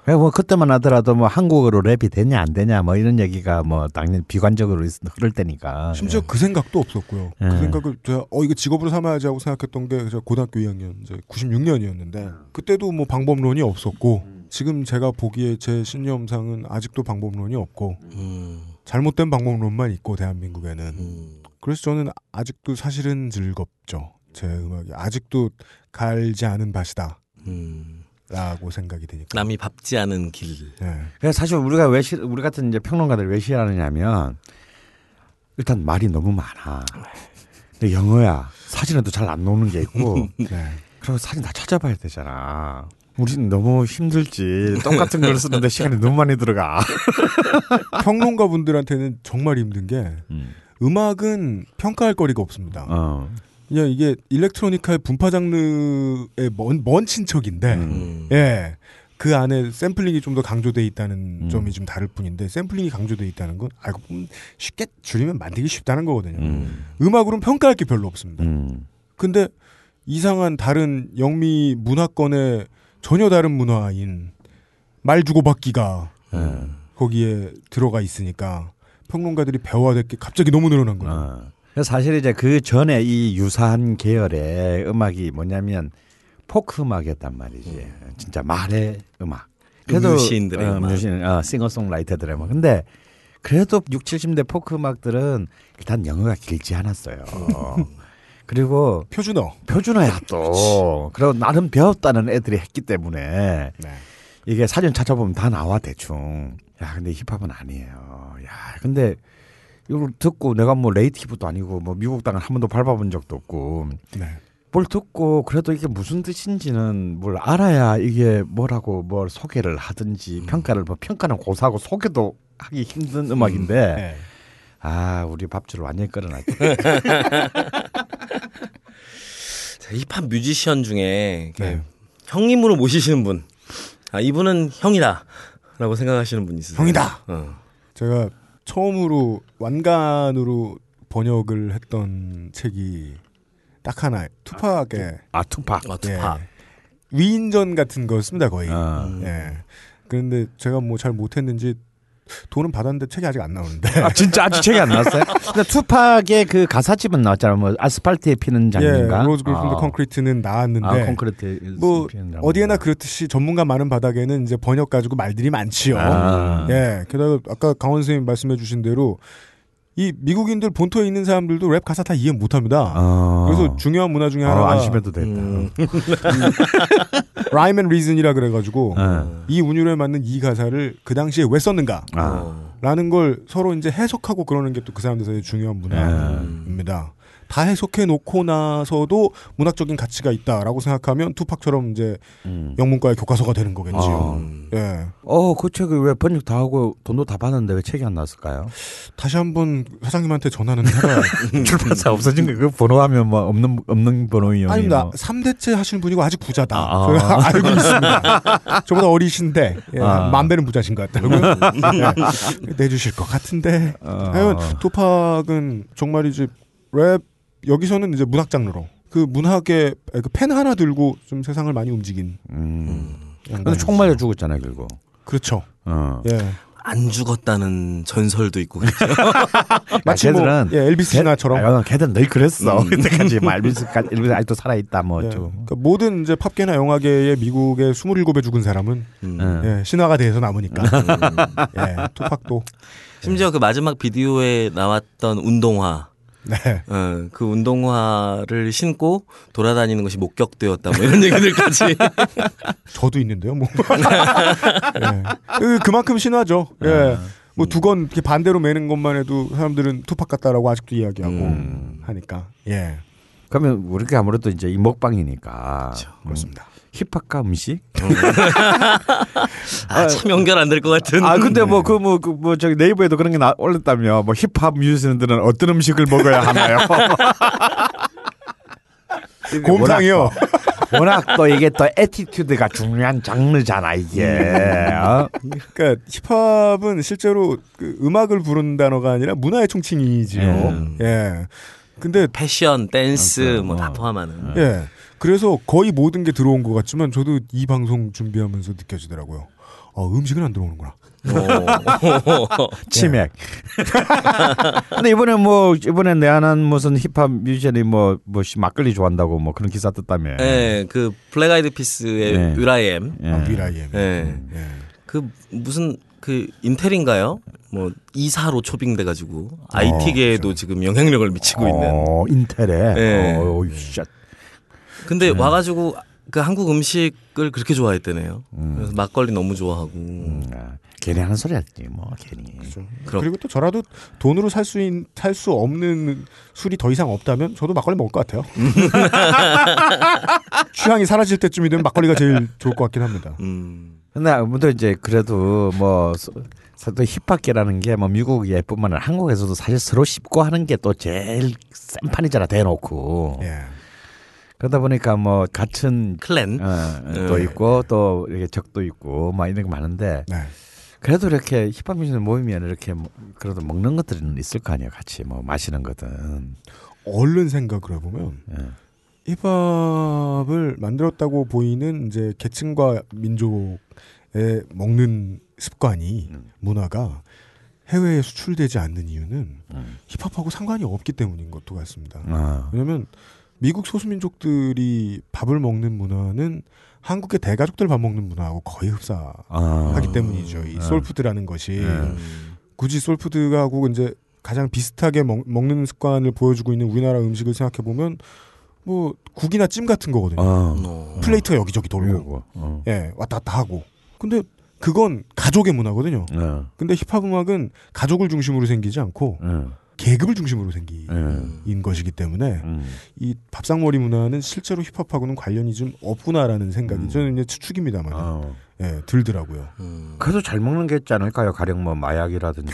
뭐 그때만 하더라도 뭐 한국어로 랩이 되냐 안 되냐 뭐 이런 얘기가 뭐 당연히 비관적으로 흐를 때니까 심지어 그 생각도 없었고요. 그 생각을 제가 이거 직업으로 삼아야지 하고 생각했던 게 제가 고등학교 2학년 이제 96년이었는데 그때도 뭐 방법론이 없었고 지금 제가 보기에 제 신념상은 아직도 방법론이 없고 잘못된 방법론만 있고 대한민국에는 그래서 저는 아직도 사실은 즐겁죠. 제 음악이 아직도 갈지 않은 밭이다 라고 생각이 되니까 남이 밟지 않은 길. 네. 그래서 사실 우리 같은 이제 평론가들 왜 싫어하느냐면 일단 말이 너무 많아. 근데 영어야 사진에도 잘 안 나오는 게 있고 네. 그리고 사진 다 찾아봐야 되잖아. 우리는 너무 힘들지. 똑같은 걸 쓰는데 시간이 너무 많이 들어가. 평론가분들한테는 정말 힘든 게 음악은 평가할 거리가 없습니다. 그냥 이게 일렉트로니카의 분파 장르의 먼 친척인데 예, 그 안에 샘플링이 좀 더 강조되어 있다는 점이 좀 다를 뿐인데 샘플링이 강조되어 있다는 건 알고 보면 쉽게 줄이면 만들기 쉽다는 거거든요. 음악으로는 평가할 게 별로 없습니다. 근데 이상한 다른 영미 문화권의 전혀 다른 문화인 말 주고받기가 거기에 들어가 있으니까 평론가들이 배워야 될 게 갑자기 너무 늘어난 거예요. 사실 이제 그 전에 이 유사한 계열의 음악이 뭐냐면 포크 음악이었단 말이지. 진짜 말의 음악. 그래도 뮤지션들의 음악. 싱어송라이터들의 음악. 근데 그래도 60, 70대 포크 음악들은 일단 영어가 길지 않았어요. 그리고 표준어야 또. 그리고 나름 배웠다는 애들이 했기 때문에 네. 이게 사전 찾아보면 다 나와 대충. 야 근데 힙합은 아니에요. 야 근데 이걸 듣고 내가 뭐 레이티브도 아니고 뭐 미국 땅을 한 번도 밟아본 적도 없고 네. 뭘 듣고 그래도 이게 무슨 뜻인지는 뭘 알아야 이게 뭐라고 뭘 소개를 하든지 평가를 뭐 평가는 고사하고 소개도 하기 힘든 음악인데 네. 아 우리 밥줄을 완전히 끌어놨지. 힙합 뮤지션 중에 네. 형님으로 모시시는 분, 아 이분은 형이다라고 생각하시는 분 있으세요? 형이다. 제가 처음으로 완간으로 번역을 했던 책이 딱 하나, 투팍의 투팍. 위인전 같은 거였습니다 거의. 예. 그런데 제가 뭐 잘 못했는지. 돈은 받았는데 책이 아직 안 나오는데. 아, 진짜 아직 책이 안 나왔어요? 근데 투팍의 그 가사집은 나왔잖아요. 뭐 아스팔트에 피는 장미인가? 예, 로즈 그리핀도 콘크리트는 나왔는데. 아, 콘크리트. 뭐 어디에나 그렇듯이 전문가 많은 바닥에는 이제 번역 가지고 말들이 많지요. 예. 게다가 아까 강원 선생님 말씀해 주신 대로 이 미국인들 본토에 있는 사람들도 랩 가사 다 이해 못합니다. 아... 그래서 중요한 문화 중에 하나가 안심해도 됐다. Rhyme and Reason이라 그래가지고 이 운율에 맞는 이 가사를 그 당시에 왜 썼는가 라는 걸 서로 이제 해석하고 그러는 게 또 그 사람들 사이의 중요한 문화입니다. 다 해석해 놓고 나서도 문학적인 가치가 있다라고 생각하면 투팍처럼 이제 영문과의 교과서가 되는 거겠지요. 예. 그 책을 왜 번역 다 하고 돈도 다 받았는데 왜 책이 안 나왔을까요? 다시 한번 사장님한테 전화는 해라. 출판사 없어진 거 그 번호하면 뭐 없는 번호이요. 아닙니다. 뭐. 3대째 하시는 분이고 아직 부자다. 제가 알고 있습니다. 저보다 어리신데 예, 만 배는 부자신 것 같더라고요. 예, 내주실 것 같은데. 하여간 투팍은 정말이지 랩 여기서는 이제 문학 장르로 그 문학의 그 펜 하나 들고 좀 세상을 많이 움직인. 근데 총 맞아 죽었잖아요, 결국. 그렇죠. 예. 안 죽었다는 전설도 있고. 그렇죠? 마치 야, 걔들은 뭐, 예, 엘비스 신화처럼. 걔들은 늘 그랬어. 그때까지 뭐 엘비스 아직도 살아 있다 뭐. 예. 그러니까 모든 이제 팝계나 영화계의 미국의 27에 죽은 사람은 예, 신화가 돼서 남으니까. 예, 투팍도. 심지어 그 마지막 비디오에 나왔던 운동화. 네. 그 운동화를 신고 돌아다니는 것이 목격되었다 뭐 이런 얘기들까지. 저도 있는데요, 뭐. 네. 그만큼 신화죠. 예. 네. 뭐 두건 이렇게 반대로 매는 것만 해도 사람들은 투팍 같다라고 아직도 이야기하고 하니까. 예. 그러면 우리가 아무래도 이제 이 먹방이니까. 그렇죠. 그렇습니다. 힙합과 음식? 참 연결 안 될 것 같은. 근데 뭐 저기 네이버에도 그런 게 올렸다며. 뭐 힙합 뮤지션들은 어떤 음식을 먹어야 하나요? 곰탕이요. 워낙 또 이게 또 애티튜드가 중요한 장르잖아 이게. 그러니까 힙합은 실제로 그 음악을 부르는 단어가 아니라 문화의 총칭이지요. 예. 근데 패션, 댄스 뭐 다 포함하는. 예. 그래서 거의 모든 게 들어온 것 같지만 저도 이 방송 준비하면서 느껴지더라고요. 음식은 안 들어오는구나. 치맥. 근데 이번에 내한한 무슨 힙합 뮤지션이 뭐 막걸리 좋아한다고 뭐 그런 기사 떴다며. 네, 그 블랙 아이드 피스의 위라이엠. 위라이엠. 네. 그 무슨 그 인텔인가요? 뭐 2사로 초빙돼가지고 IT계에도 그렇죠. 지금 영향력을 미치고 있는. 인텔에. 네. 근데 와가지고 그 한국 음식을 그렇게 좋아했대네요. 그래서 막걸리 너무 좋아하고. 괜히 하는 소리 같지 뭐 괜히. 그렇죠. 그리고 또 저라도 돈으로 살 수 없는 술이 더 이상 없다면 저도 막걸리 먹을 것 같아요. 취향이 사라질 때쯤이 되면 막걸리가 제일 좋을 것 같긴 합니다. 근데 아무튼 이제 그래도 뭐. 또 힙합계라는 게 뭐 미국에 뿐만 아니라 한국에서도 사실 서로 씹고 하는 게 또 제일 센 판이잖아 대놓고. 예. 그러다 보니까 뭐 같은 클랜 또 있고 또 이렇게 적도 있고 막 이런 게 많은데 네. 그래도 이렇게 힙합 뮤지션 모이면 이렇게 그래도 먹는 것들은 있을 거 아니에요 같이 뭐 마시는 거든. 얼른 생각을 해보면 힙합을 만들었다고 보이는 이제 계층과 민족에 먹는 습관이 문화가 해외에 수출되지 않는 이유는 힙합하고 상관이 없기 때문인 것도 같습니다. 왜냐하면 미국 소수민족들이 밥을 먹는 문화는 한국의 대가족들 밥 먹는 문화하고 거의 흡사하기 때문이죠. 이 솔푸드라는 것이 굳이 솔푸드하고 이제 가장 비슷하게 먹는 습관을 보여주고 있는 우리나라 음식을 생각해 보면 뭐 국이나 찜 같은 거거든요. 플레이트가 여기저기 돌고, 예 왔다 갔다 하고. 근데 그건 가족의 문화거든요. 근데 힙합 음악은 가족을 중심으로 생기지 않고. 계급을 중심으로 생긴 것이기 때문에 이 밥상머리 문화는 실제로 힙합하고는 관련이 좀 없구나라는 생각이 저는 이제 추측입니다만 예, 들더라고요. 그래도 잘 먹는 게 있지 않을까요? 가령 뭐 마약이라든지.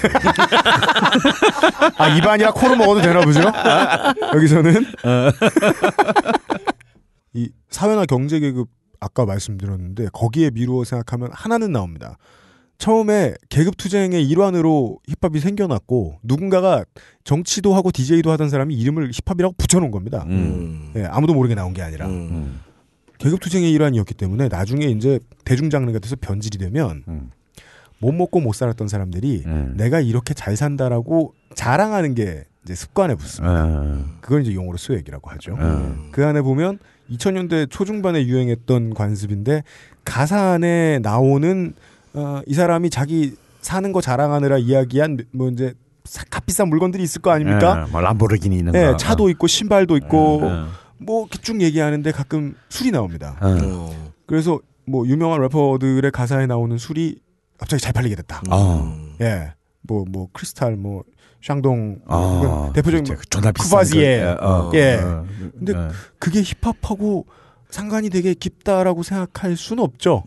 입안이라 코로 먹어도 되나 보죠? 여기서는 이 사회나 경제 계급 아까 말씀드렸는데 거기에 미루어 생각하면 하나는 나옵니다. 처음에 계급투쟁의 일환으로 힙합이 생겨났고 누군가가 정치도 하고 DJ도 하던 사람이 이름을 힙합이라고 붙여놓은 겁니다. 예, 아무도 모르게 나온 게 아니라 계급투쟁의 일환이었기 때문에 나중에 이제 대중장르가 돼서 변질이 되면 못 먹고 못 살았던 사람들이 내가 이렇게 잘 산다라고 자랑하는 게 이제 습관에 붙습니다. 그걸 이제 용어로 스웩이라고 하죠. 그 안에 보면 2000년대 초중반에 유행했던 관습인데 가사 안에 나오는 이 사람이 자기 사는 거 자랑하느라 이야기한 뭐 이제 값비싼 물건들이 있을 거 아닙니까? 뭐 람보르기니 있는 거. 차도 있고 신발도 있고 뭐 쭉 얘기하는데 가끔 술이 나옵니다. 그래서 뭐 유명한 래퍼들의 가사에 나오는 술이 갑자기 잘 팔리게 됐다. 예, 뭐 크리스탈, 뭐 샹동, 대표적인 쿠바지에. 예. 근데 그게 힙합하고 상관이 되게 깊다라고 생각할 수는 없죠.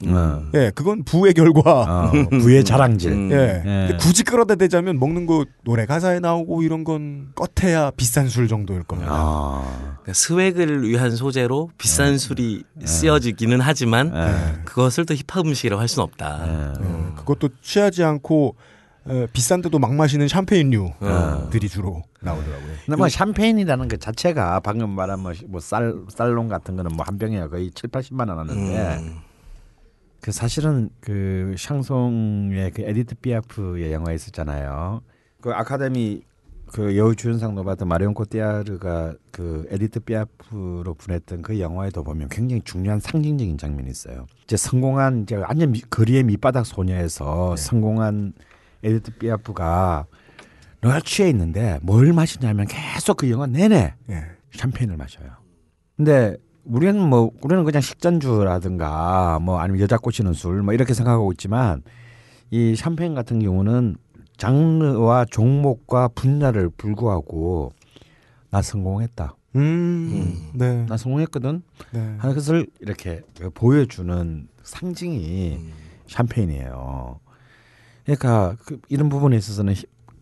예, 그건 부의 결과, 부의 자랑질. 예. 근데 굳이 끌어다 대자면 먹는 거 노래 가사에 나오고 이런 건 껏해야 비싼 술 정도일 겁니다. 그러니까 스웩을 위한 소재로 비싼 술이 쓰여지기는 하지만 그것을 또 힙합 음식이라고 할 수는 없다. 그것도 취하지 않고. 비싼데도 막 마시는 샴페인류들이 주로 나오더라고요. 근데 뭐 샴페인이라는 것 자체가 방금 말한 뭐 살롱 같은 거는 뭐 한 병에 거의 7, 80만 원 하는데 그 사실은 그 샹송의 그 에디트 피아프의 영화에 있었잖아요. 그 아카데미 그 여우 주연상도 받은 마리온 코티아르가 그 에디트 피아프로 분했던 그 영화에도 보면 굉장히 중요한 상징적인 장면이 있어요. 이제 성공한 이제 완전 거리의 밑바닥 소녀에서 성공한 에디트 피아프가 너가 취해 있는데 뭘 마시냐면 계속 그 영화 내내 샴페인을 마셔요. 근데 우리는 그냥 식전주라든가 뭐 아니면 여자 꼬시는 술 뭐 이렇게 생각하고 있지만 이 샴페인 같은 경우는 장르와 종목과 분야를 불구하고 나 성공했다. 네. 나 성공했거든. 하는 것을 이렇게 보여주는 상징이 샴페인이에요. 그러니까 이런 부분에 있어서는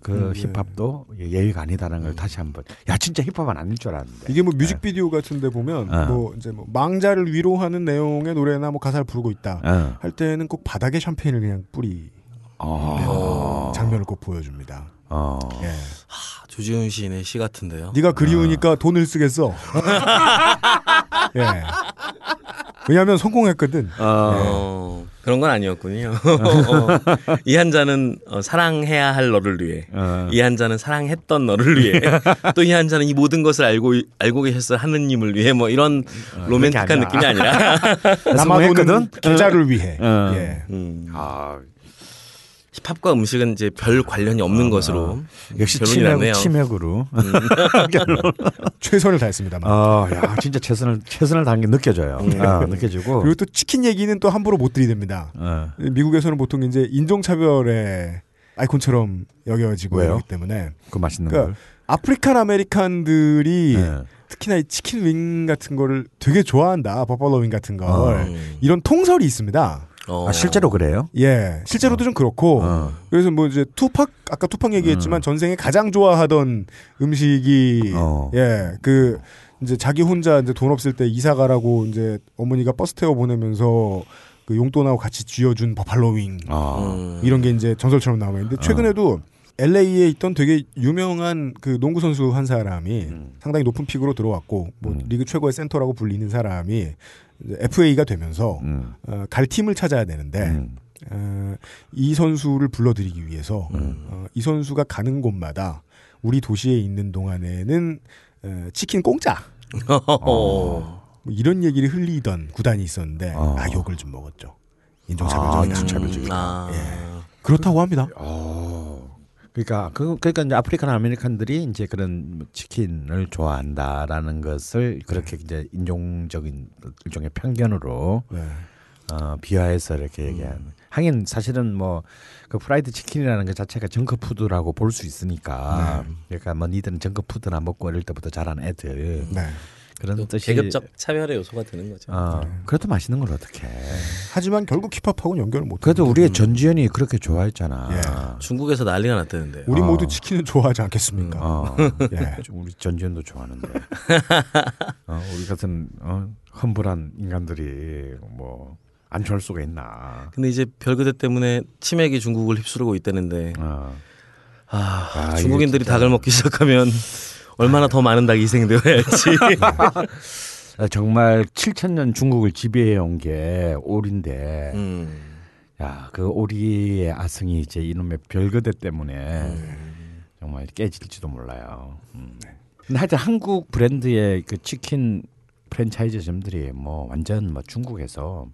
그 힙합도 예의가 아니다라는 걸 다시 한번 진짜 힙합은 아닐 줄 알았는데 이게 뭐 뮤직비디오 같은데 보면 뭐 이제 뭐 망자를 위로하는 내용의 노래나 뭐 가사를 부르고 있다 할 때는 꼭 바닥에 샴페인을 그냥 뿌리 장면을 꼭 보여줍니다. 예. 조지훈 시인의 시 같은데요. 네가 그리우니까 돈을 쓰겠어. 예. 왜냐하면 성공했거든. 예. 그런 건 아니었군요. 이 한 잔은 사랑해야 할 너를 위해, 이 한 잔은 사랑했던 너를 위해, 또 이 한 잔은 이 모든 것을 알고 계셨을 하느님을 위해 뭐 이런 로맨틱한 느낌이 아니라 남아도는 계좌를 위해. 예. 힙합과 음식은 이제 별 관련이 없는 것으로 역시 치맥으로 최선을 다했습니다만. 야 진짜 최선을 다한 게 느껴져요. 느껴지고. 그리고 또 치킨 얘기는 또 함부로 못 들이댑니다. 미국에서는 보통 이제 인종차별의 아이콘처럼 여겨지고 그렇기 때문에. 그 맛있는 그러니까 걸. 아프리칸 아메리칸들이 특히나 이 치킨 윙 같은 거를 되게 좋아한다. 버팔로 윙 같은 걸 이런 통설이 있습니다. 실제로 그래요? 예, 실제로도 좀 그렇고 그래서 뭐 이제 투팍 아까 투팍 얘기했지만 전생에 가장 좋아하던 음식이 예, 그 이제 자기 혼자 이제 돈 없을 때 이사 가라고 이제 어머니가 버스 태워 보내면서 그 용돈하고 같이 쥐어준 버팔로윙 이런 게 이제 전설처럼 나와 있는데 최근에도 LA에 있던 되게 유명한 그 농구 선수 한 사람이 상당히 높은 픽으로 들어왔고 뭐 리그 최고의 센터라고 불리는 사람이 FA가 되면서 갈 팀을 찾아야 되는데 이 선수를 불러들이기 위해서 이 선수가 가는 곳마다 우리 도시에 있는 동안에는 치킨 공짜 뭐 이런 얘기를 흘리던 구단이 있었는데 욕을 좀 먹었죠. 인종차별적이다. 예. 그렇다고 합니다. 그러니까 이제 아프리칸 아메리칸들이 이제 그런 치킨을 좋아한다라는 것을 그렇게 이제 인종적인 일종의 편견으로 비하해서 이렇게 얘기하는. 하긴 사실은 뭐 그 프라이드 치킨이라는 것 자체가 정크푸드라고 볼 수 있으니까. 그러니까 뭐 니들은 정크푸드나 먹고 어릴 때부터 자란 애들. 그런 뜻이 계급적 차별의 요소가 되는 거죠. 그래도 맛있는 걸 어떻게? 하지만 결국 힙합하고는 연결을 못. 그래도 우리의 전지현이 그렇게 좋아했잖아. 예. 중국에서 난리가 났다는데. 우리 모두 치킨을 좋아하지 않겠습니까? 예. 우리 전지현도 좋아하는데. 우리 같은 험불한 인간들이 뭐 안 좋아할 수가 있나? 근데 이제 별그대 때문에 치맥이 중국을 휩쓸고 있다는데. 중국인들이 진짜... 닭을 먹기 시작하면. 얼마나 더 많은 닭이 희생되어야 할지. 정말 7,000년 중국을 지배해온 게 오리인데, 그 오리의 아성이 이제 이놈의 별그대 때문에 정말 깨질지도 몰라요. 근데 하여튼 한국 브랜드의 그 치킨 프랜차이즈점들이 뭐 완전 뭐 중국에서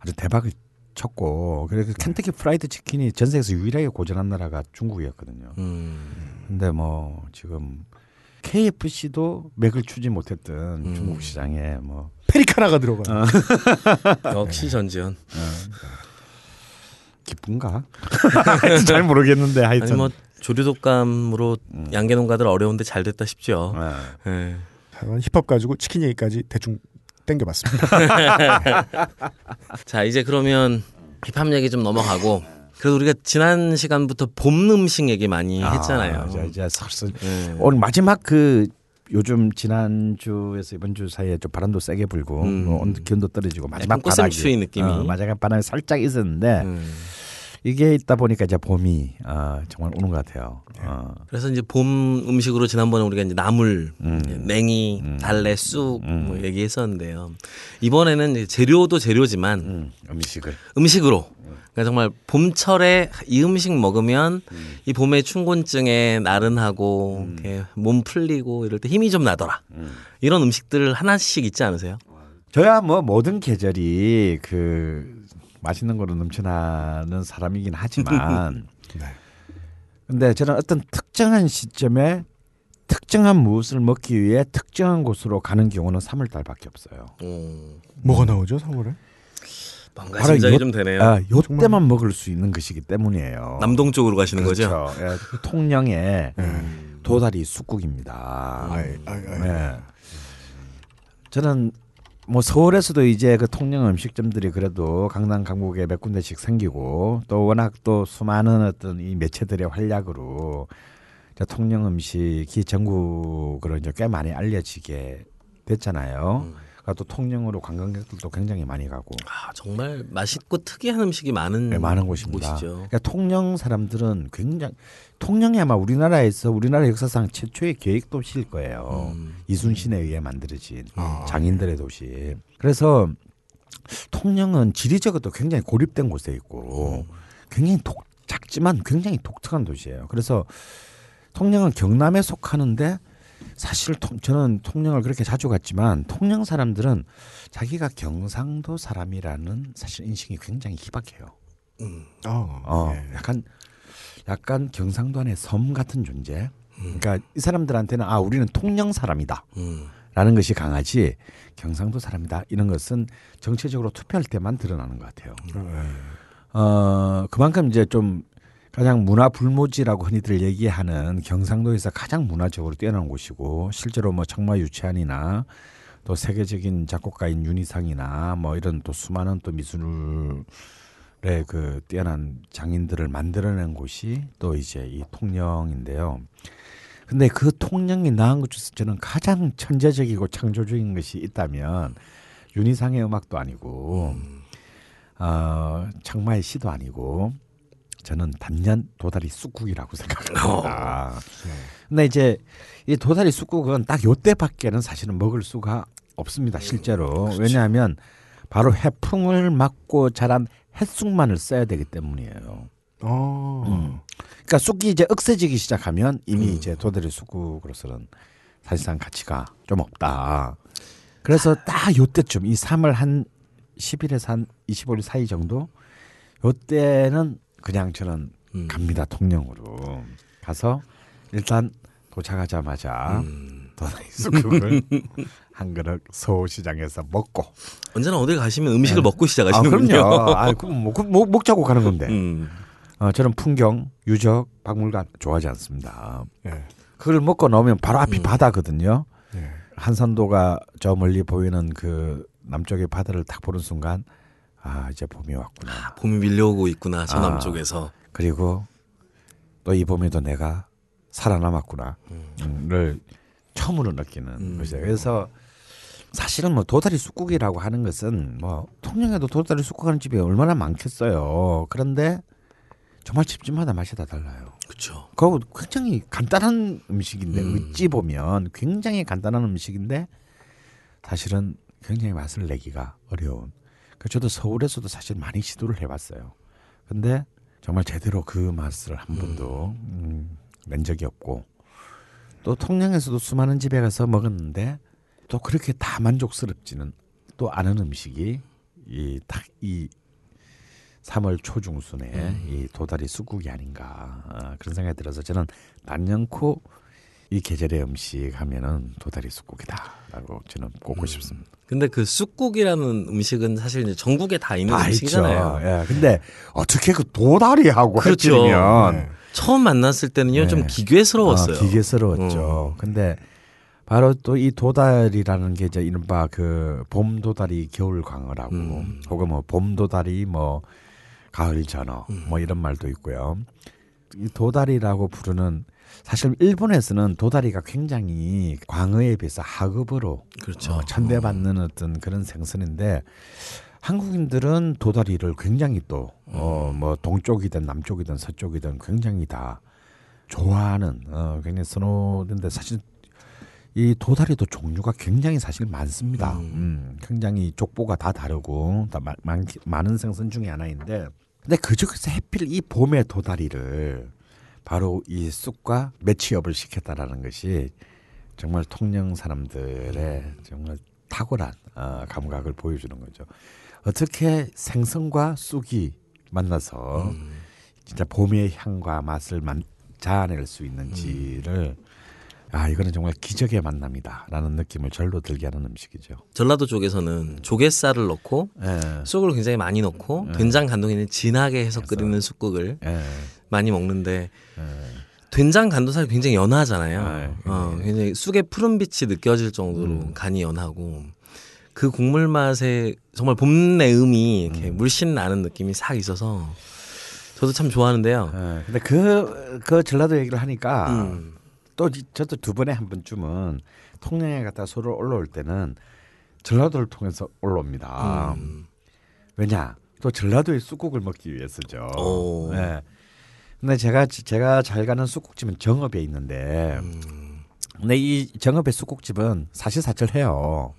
아주 대박을 쳤고, 그래서 켄터키 프라이드 치킨이 전 세계에서 유일하게 고전한 나라가 중국이었거든요. 근데 뭐 지금 KFC도 맥을 추지 못했던 중국 시장에 뭐 페리카나가 들어가. 역시 전지현. 기쁜가? 잘 모르겠는데 하여튼. 아니 뭐 조류독감으로 양계농가들 어려운데 잘 됐다 싶죠. 네. 힙합 가지고 치킨 얘기까지 대충 땡겨봤습니다. 자, 이제 그러면 힙합 얘기 좀 넘어가고, 그래도 우리가 지난 시간부터 봄 음식 얘기 많이 했잖아요. 이제 슬슬 오늘 마지막 그 요즘 지난주에서 이번주 사이에 좀 바람도 세게 불고 기온도 떨어지고 마지막 바람이 꽃샘추위 느낌이 마지막 바람이 살짝 있었는데 이게 있다 보니까 이제 봄이 정말 오는 것 같아요. 그래서 이제 봄 음식으로 지난번에 우리가 이제 나물, 냉이, 달래, 쑥 뭐 얘기했었는데요. 이번에는 이제 재료도 재료지만 음식으로. 그러니까 정말 봄철에 이 음식 먹으면 이 봄의 춘곤증에 나른하고 이렇게 몸 풀리고 이럴 때 힘이 좀 나더라. 이런 음식들 하나씩 있지 않으세요? 저야 뭐 모든 계절이 그 맛있는 거로 넘쳐나는 사람이긴 하지만 네. 근데 저는 어떤 특정한 시점에 특정한 무엇을 먹기 위해 특정한 곳으로 가는 경우는 3월달밖에 없어요. 뭐가 나오죠 3월에? 뭔가 짐작이 좀 되네요. 요때만 먹을 수 있는 것이기 때문이에요. 남동 쪽으로 가시는 거죠? 예, 통영의 도다리 쑥국입니다. 예. 저는 뭐 서울에서도 이제 그 통영 음식점들이 그래도 강남 강북에 몇 군데씩 생기고 또 워낙 또 수많은 어떤 이 매체들의 활약으로 통영 음식이 전국으로 이제 꽤 많이 알려지게 됐잖아요. 그러니까 또 통영으로 관광객들도 굉장히 많이 가고. 정말 맛있고 특이한 음식이 많은 곳입니다. 곳이죠. 그러니까 통영 사람들은 굉장히 통영이 아마 우리나라 역사상 최초의 계획 도시일 거예요. 이순신에 의해 만들어진 장인들의 도시. 그래서 통영은 지리적으로도 굉장히 고립된 곳에 있고 굉장히 작지만 굉장히 독특한 도시예요. 그래서 통영은 경남에 속하는데 사실 저는 통영을 그렇게 자주 갔지만 통영 사람들은 자기가 경상도 사람이라는 사실 인식이 굉장히 희박해요. 네. 약간 경상도 안에 섬 같은 존재. 그러니까 이 사람들한테는 우리는 통영 사람이다. 라는 것이 강하지 경상도 사람이다. 이런 것은 정치적으로 투표할 때만 드러나는 것 같아요. 그만큼 이제 좀 가장 문화 불모지라고 흔히들 얘기하는 경상도에서 가장 문화적으로 뛰어난 곳이고 실제로 뭐 청마 유치안이나 또 세계적인 작곡가인 윤희상이나 뭐 이런 또 수많은 또 미술의 그 뛰어난 장인들을 만들어낸 곳이 또 이제 이 통영인데요. 근데 그 통영이 낳은 것 중에서 저는 가장 천재적이고 창조적인 것이 있다면 윤희상의 음악도 아니고 청마의 시도 아니고 저는 단연 도다리 쑥국이라고 생각합니다. 근데 이제 이 도다리 쑥국은 딱 요때밖에는 사실은 먹을 수가 없습니다. 실제로. 왜냐하면 바로 해풍을 맞고 자란 햇쑥만을 써야 되기 때문이에요. 그러니까 쑥이 이제 억세지기 시작하면 이미 이제 도다리 쑥국으로서는 사실상 가치가 좀 없다. 그래서 딱 요때쯤 이 3월 한 10일에서 한 25일 사이 정도 요때는 그냥 저는 갑니다. 통영으로 가서 일단 도착하자마자 도다리 쑥국을 한 그릇 서울시장에서 먹고 언제나 어디 가시면 음식을 먹고 시작하시는군요. 그럼요. 그럼 먹자고 가는 건데 저는 풍경, 유적, 박물관 좋아하지 않습니다. 그걸 먹고 나오면 바로 앞이 바다거든요. 한산도가 저 멀리 보이는 그 남쪽의 바다를 딱 보는 순간 이제 봄이 왔구나. 봄이 밀려오고 있구나, 서남 쪽에서. 그리고 또 이 봄에도 내가 살아남았구나를 처음으로 느끼는 거죠. 그래서 사실은 뭐 도다리 쑥국이라고 하는 것은 뭐 통영에도 도다리 쑥국하는 집이 얼마나 많겠어요. 그런데 정말 집집마다 맛이 다 달라요. 그렇죠. 그거 굉장히 간단한 음식인데 어찌 보면 굉장히 간단한 음식인데 사실은 굉장히 맛을 내기가 어려운. 저도 서울에서도 사실 많이 시도를 해봤어요. 근데 정말 제대로 그 맛을 한 번도 낸 적이 없고 또 통영에서도 수많은 집에 가서 먹었는데 또 그렇게 다 만족스럽지는 또 않은 음식이 딱 이 3월 초중순에 이 도다리 쑥국이 아닌가 그런 생각이 들어서 저는 난연코 이 계절의 음식 하면은 도다리 쑥국이다라고 저는 꼽고 싶습니다. 근데 그 쑥국이라는 음식은 사실 이제 전국에 다 있는 다 음식이잖아요. 예, 근데 어떻게 그 도다리하고 그렇죠. 헷갈리면 네. 처음 만났을 때는요 네. 좀 기괴스러웠어요. 기괴스러웠죠. 근데 바로 또 이 도다리라는 게 이제 이른바 그 봄 도다리, 겨울 광어라고 혹은 뭐 봄 도다리, 뭐 가을 전어 뭐 이런 말도 있고요. 이 도다리라고 부르는 사실 일본에서는 도다리가 굉장히 광어에 비해서 하급으로 그렇죠. 천대받는 어떤 그런 생선인데 한국인들은 도다리를 굉장히 또 뭐 동쪽이든 남쪽이든 서쪽이든 굉장히 다 좋아하는 굉장히 선호인데 사실 이 도다리도 종류가 굉장히 사실 많습니다. 굉장히 족보가 다 다르고 다 많은 생선 중에 하나인데 근데 그중에서 해필 이 봄의 도다리를 바로 이 쑥과 매치업을 시켰다라는 것이 정말 통영 사람들의 정말 탁월한 감각을 보여주는 거죠. 어떻게 생선과 쑥이 만나서 진짜 봄의 향과 맛을 자아낼 수 있는지를 아 이거는 정말 기적의 만남이다라는 느낌을 절로 들게 하는 음식이죠. 전라도 쪽에서는 조갯살을 넣고 쑥을 굉장히 많이 넣고 된장 간도기는 진하게 해서 끓이는 쑥국을 많이 먹는데 된장 간도살이 굉장히 연하잖아요. 굉장히 쑥의 푸른 빛이 느껴질 정도로 간이 연하고 그 국물 맛에 정말 봄의 음이 이렇게 물씬 나는 느낌이 싹 있어서 저도 참 좋아하는데요. 근데 그 전라도 얘기를 하니까 또 저도 두 번에 한 번쯤은 통영에 갔다 서울 올라올 때는 전라도를 통해서 올라옵니다. 왜냐? 또 전라도의 쑥국을 먹기 위해서죠. 네. 근데 제가 잘 가는 쑥국집은 정읍에 있는데 근데 이 정읍의 쑥국집은 사실사철해요.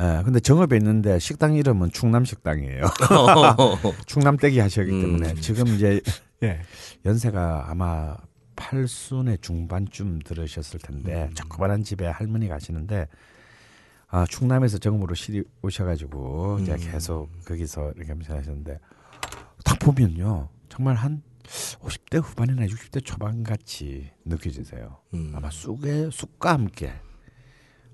예, 근데 정읍에 있는데 식당 이름은 충남식당이에요. 충남댁이 하시기 때문에 지금 이제 예, 연세가 아마 8순의 중반쯤 들으셨을 텐데 조그만한 집에 할머니가 하시는데 아, 충남에서 정읍으로 시리 오셔가지고 이제 계속 거기서 이렇게 하시는데 딱 보면요 정말 한 50대 후반이나 60대 초반같이 느껴지세요. 아마 쑥과 함께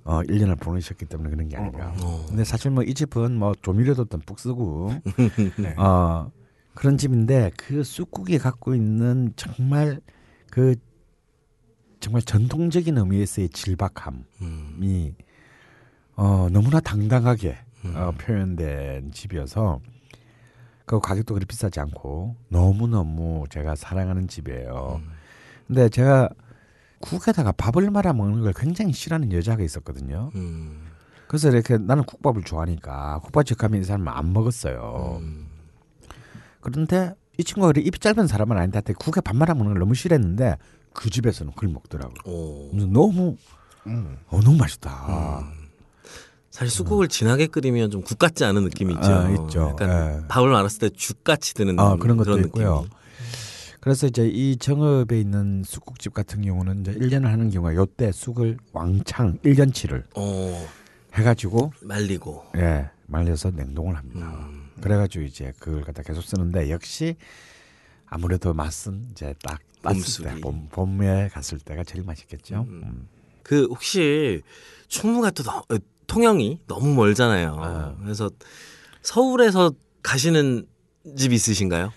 1년을 보내셨기 때문에 그런 게 아닌가. 근데 사실 뭐 이 집은 뭐 조미료도 듬뿍 쓰고 네. 그런 집인데 그 쑥국이 갖고 있는 정말 그 정말 전통적인 의미에서의 질박함이 너무나 당당하게 표현된 집이어서 그 가격도 그리 비싸지 않고 너무너무 제가 사랑하는 집이에요. 근데 제가 국에다가 밥을 말아 먹는 걸 굉장히 싫어하는 여자가 있었거든요. 그래서 이렇게 나는 국밥을 좋아하니까 국밥집 가면 이 사람은 안 먹었어요. 그런데 이 친구가 입이 짧은 사람은 아닌데 국에 밥 말아 먹는 걸 너무 싫어했는데 그 집에서는 그걸 먹더라고요. 너무 너무 맛있다. 사실 쑥국을 진하게 끓이면 좀 국 같지 않은 느낌이 있죠. 약간 밥을 말았을 때 죽같이 드는 그런 것도 그런 있고요. 그래서 이제 이 정읍에 있는 쑥국집 같은 경우는 이제 1년을 하는 경우가 요때 쑥을 왕창 1년치를 해가지고 말리고 말려서 냉동을 합니다. 그래가지고 이제 그걸 갖다 계속 쓰는데 역시 아무래도 맛은 이제 딱 봄에 갔을 때가 제일 맛있겠죠. 그 혹시 충무가 또 통영이 너무 멀잖아요. 그래서 서울에서 가시는 집 있으신가요?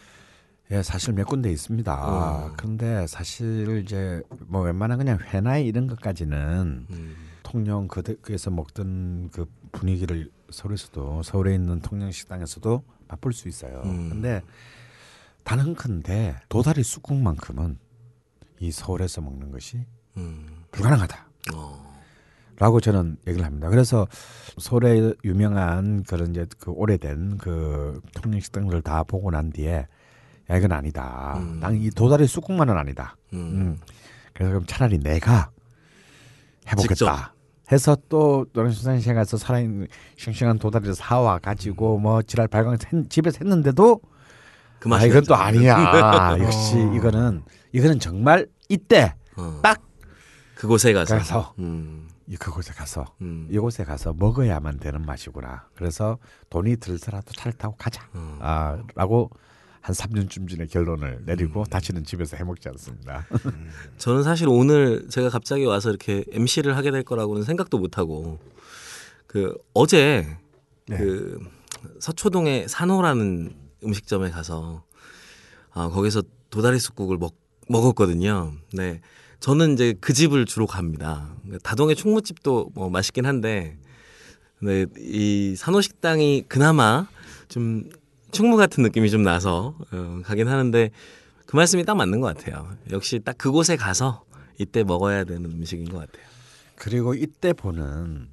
예, 사실 몇 군데 있습니다. 그런데 사실 이제 뭐 웬만한 그냥 회나 이런 것까지는 통영 그에서 먹던 그 분위기를 서울에서도 서울에 있는 통영 식당에서도 맛볼 수 있어요. 근데 단언컨대 도다리 쑥국만큼은 이 서울에서 먹는 것이 불가능하다. 라고 저는 얘기를 합니다. 그래서 서울의 유명한 그런 이제 그 오래된 그 통영 식당들 다 보고 난 뒤에 야 이건 아니다. 난 이 도다리 쑥국만은 아니다. 그래서 그럼 차라리 내가 해보겠다. 직접. 해서 또 노량진시장에 가서 살아있는 싱싱한 도다리를 사와 가지고 뭐 지랄 발광 집에서 했는데도 그 아 이건 또 아니야. 역시 이거는 정말 이때 딱 그곳에 가서 그곳에 가서 이곳에 가서 먹어야만 되는 맛이구나. 그래서 돈이 들더라도 차를 타고 가자. 라고 한 3년쯤 전에 결론을 내리고 다시는 집에서 해먹지 않습니다. 저는 사실 오늘 제가 갑자기 와서 이렇게 MC를 하게 될 거라고는 생각도 못하고 그 어제 네. 그 서초동의 산호라는 음식점에 가서 거기서 도다리쑥국을 먹었거든요. 네. 저는 이제 그 집을 주로 갑니다. 다동의 충무집도 뭐 맛있긴 한데, 근데 이 산호식당이 그나마 좀 충무 같은 느낌이 좀 나서 가긴 하는데 그 말씀이 딱 맞는 것 같아요. 역시 딱 그곳에 가서 이때 먹어야 되는 음식인 것 같아요. 그리고 이때 보는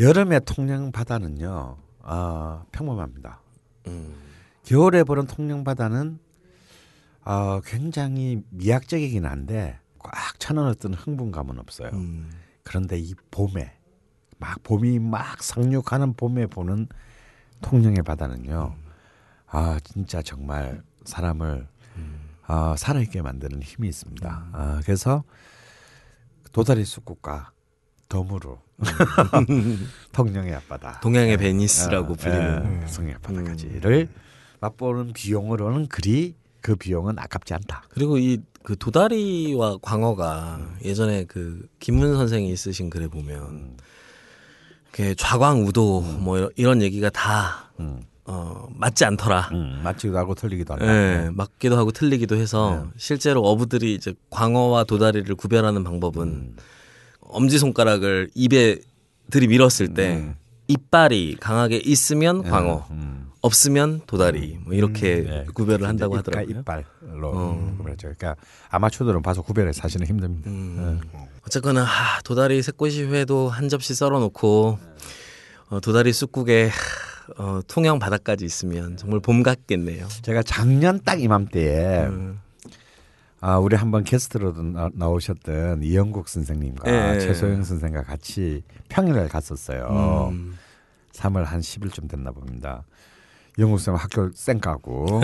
여름의 통영 바다는요, 평범합니다. 겨울에 보는 통영 바다는 굉장히 미학적이긴 한데 꽉 차는 어떤 흥분감은 없어요. 그런데 이 봄에 봄이 막 상륙하는 봄에 보는 통영의 바다는요. 진짜 정말 사람을 살아있게 만드는 힘이 있습니다. 그래서 도다리쑥국과 덤으로 통영의 앞바다, 동양의 베니스라고 불리는 통영의 앞바다까지를 맛보는 비용으로는 그 비용은 아깝지 않다. 그리고 이 그 도다리와 광어가 예전에 그 김문 선생이 쓰신 글에 보면 그 좌광우도 뭐 이런 얘기가 다 맞지 않더라. 맞기도 하고 틀리기도 한다. 네, 맞기도 하고 틀리기도 해서 실제로 어부들이 이제 광어와 도다리를 구별하는 방법은 엄지손가락을 입에 들이밀었을 때 이빨이 강하게 있으면 광어. 없으면 도다리 뭐 이렇게 구별을 한다고 하더라고요. 이빨로 구별하죠. 그러니까 아마추어들은 봐서 구별해 사실은 힘듭니다. 어쨌거나 도다리 새꼬시회도 한 접시 썰어놓고 도다리 쑥국에 통영 바다까지 있으면 정말 봄 같겠네요. 제가 작년 딱 이맘때에 우리 한번 게스트로 나오셨던 이영국 선생님과 최소영 선생과 같이 평일을 갔었어요. 3월 한 10일쯤 됐나 봅니다. 영국 쌤 학교 쌩까고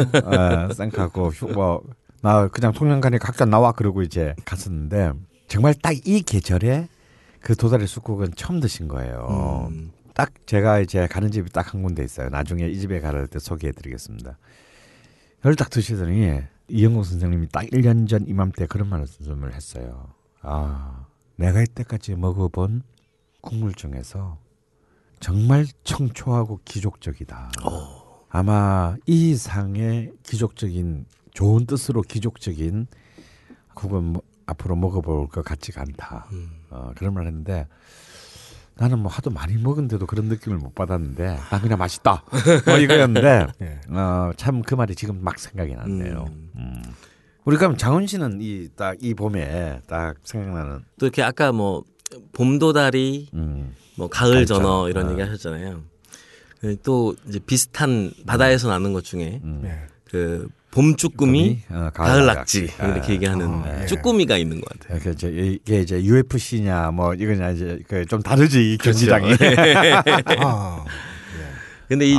나 그냥 통영 가니까 학교 나와 그러고 이제 갔었는데 정말 딱 이 계절에 그 도다리 쑥국은 처음 드신 거예요. 딱 제가 이제 가는 집이 딱 한 군데 있어요. 나중에 이 집에 가를 때 소개해드리겠습니다. 이걸 딱 드시더니 이영국 선생님이 딱 1년 전 이맘때 그런 말씀을 했어요. 내가 이때까지 먹어본 국물 중에서 정말 청초하고 기족적이다. 아마 이 이상의 기족적인 좋은 뜻으로 기족적인 국은 앞으로 먹어볼 것 같지가 않다. 그런 말을 했는데 나는 뭐 하도 많이 먹은데도 그런 느낌을 못 받았는데 난 그냥 맛있다 뭐 이거였는데 참 그 말이 지금 막 생각이 났네요. 우리 그럼 장훈 씨는 이 봄에 딱 생각나는 또 이렇게 아까 뭐 봄도다리 뭐 가을 전어 이런 얘기 하셨잖아요. 또 이제 비슷한 바다에서 나는 것 중에 그 봄쭈꾸미, 가을 낙지 이렇게 얘기하는 쭈꾸미가 있는 것 같아요. 이게 이제 UFC냐 뭐 이거냐 이제 좀 다르지 이 견지당이. 근데 이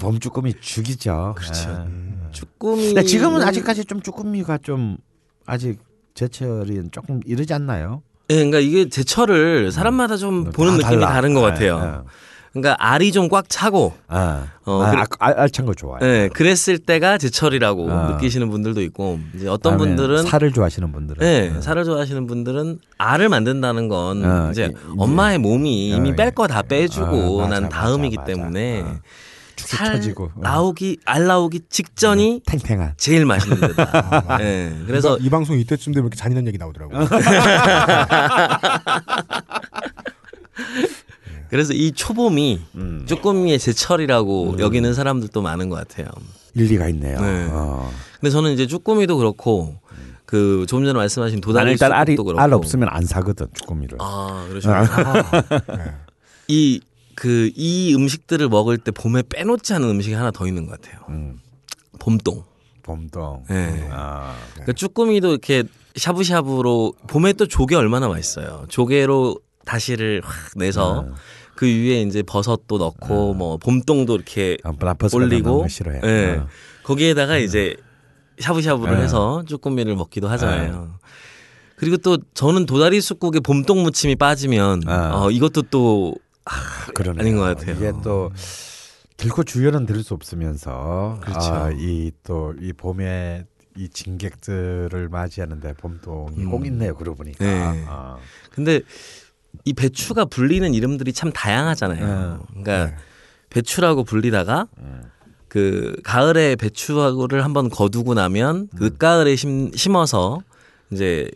봄쭈꾸미 죽이죠. 그렇죠. 쭈꾸미. 근데 지금은 아직까지 좀 쭈꾸미가 좀 아직 제철인 조금 이르지 않나요? 네, 그러니까 이게 제철을 사람마다 좀 보는 느낌이 다른 것 같아요. 그러니까 알이 좀 꽉 차고 알찬 거 좋아해요. 네, 그랬을 때가 제철이라고 느끼시는 분들도 있고 이제 어떤 분들은 살을 좋아하시는 분들은 살을 좋아하시는 분들은 알을 만든다는 건 이제 엄마의 몸이 이미 뺄 거 다 빼주고 난 다음이기 때문에 살 알 나오기 직전이 탱탱한 제일 맛있는 데다. 네, 그래서 이 방송 이때쯤 되면 이렇게 잔인한 얘기 나오더라고요. 그래서 이 초봄이 쭈꾸미의 제철이라고 여기는 사람들도 많은 것 같아요. 일리가 있네요. 네. 근데 저는 이제 쭈꾸미도 그렇고 그 조금 전에 말씀하신 도다리 쑥국도 그렇고 알 없으면 안 사거든 쭈꾸미를. 그러시구나. 이 음식들을 먹을 때 봄에 빼놓지 않은 음식이 하나 더 있는 것 같아요. 봄동. 네. 그러니까 쭈꾸미도 이렇게 샤브샤브로 봄에 또 조개 얼마나 맛있어요. 조개로 다시를 확 내서 그 위에 이제 버섯도 넣고 뭐 봄동도 이렇게 올리고 거기에다가 이제 샤브샤브를 해서 쭈꾸미를 먹기도 하잖아요. 그리고 또 저는 도다리 쑥국에 봄동 무침이 빠지면 이것도 또 아닌 것 같아요. 이게 또 결코 주연은 들을 수 없으면서 그렇죠. 이 또 이 봄에 이 진객들을 맞이하는데 봄동이 꼭 있네요. 그러고 보니까. 네. 근데 이 배추가 불리는 이름들이 참 다양하잖아요. 그러니까 배추라고 불리다가 그 가을에 배추를 한번 거두고 나면 늦가을에 심어서 이제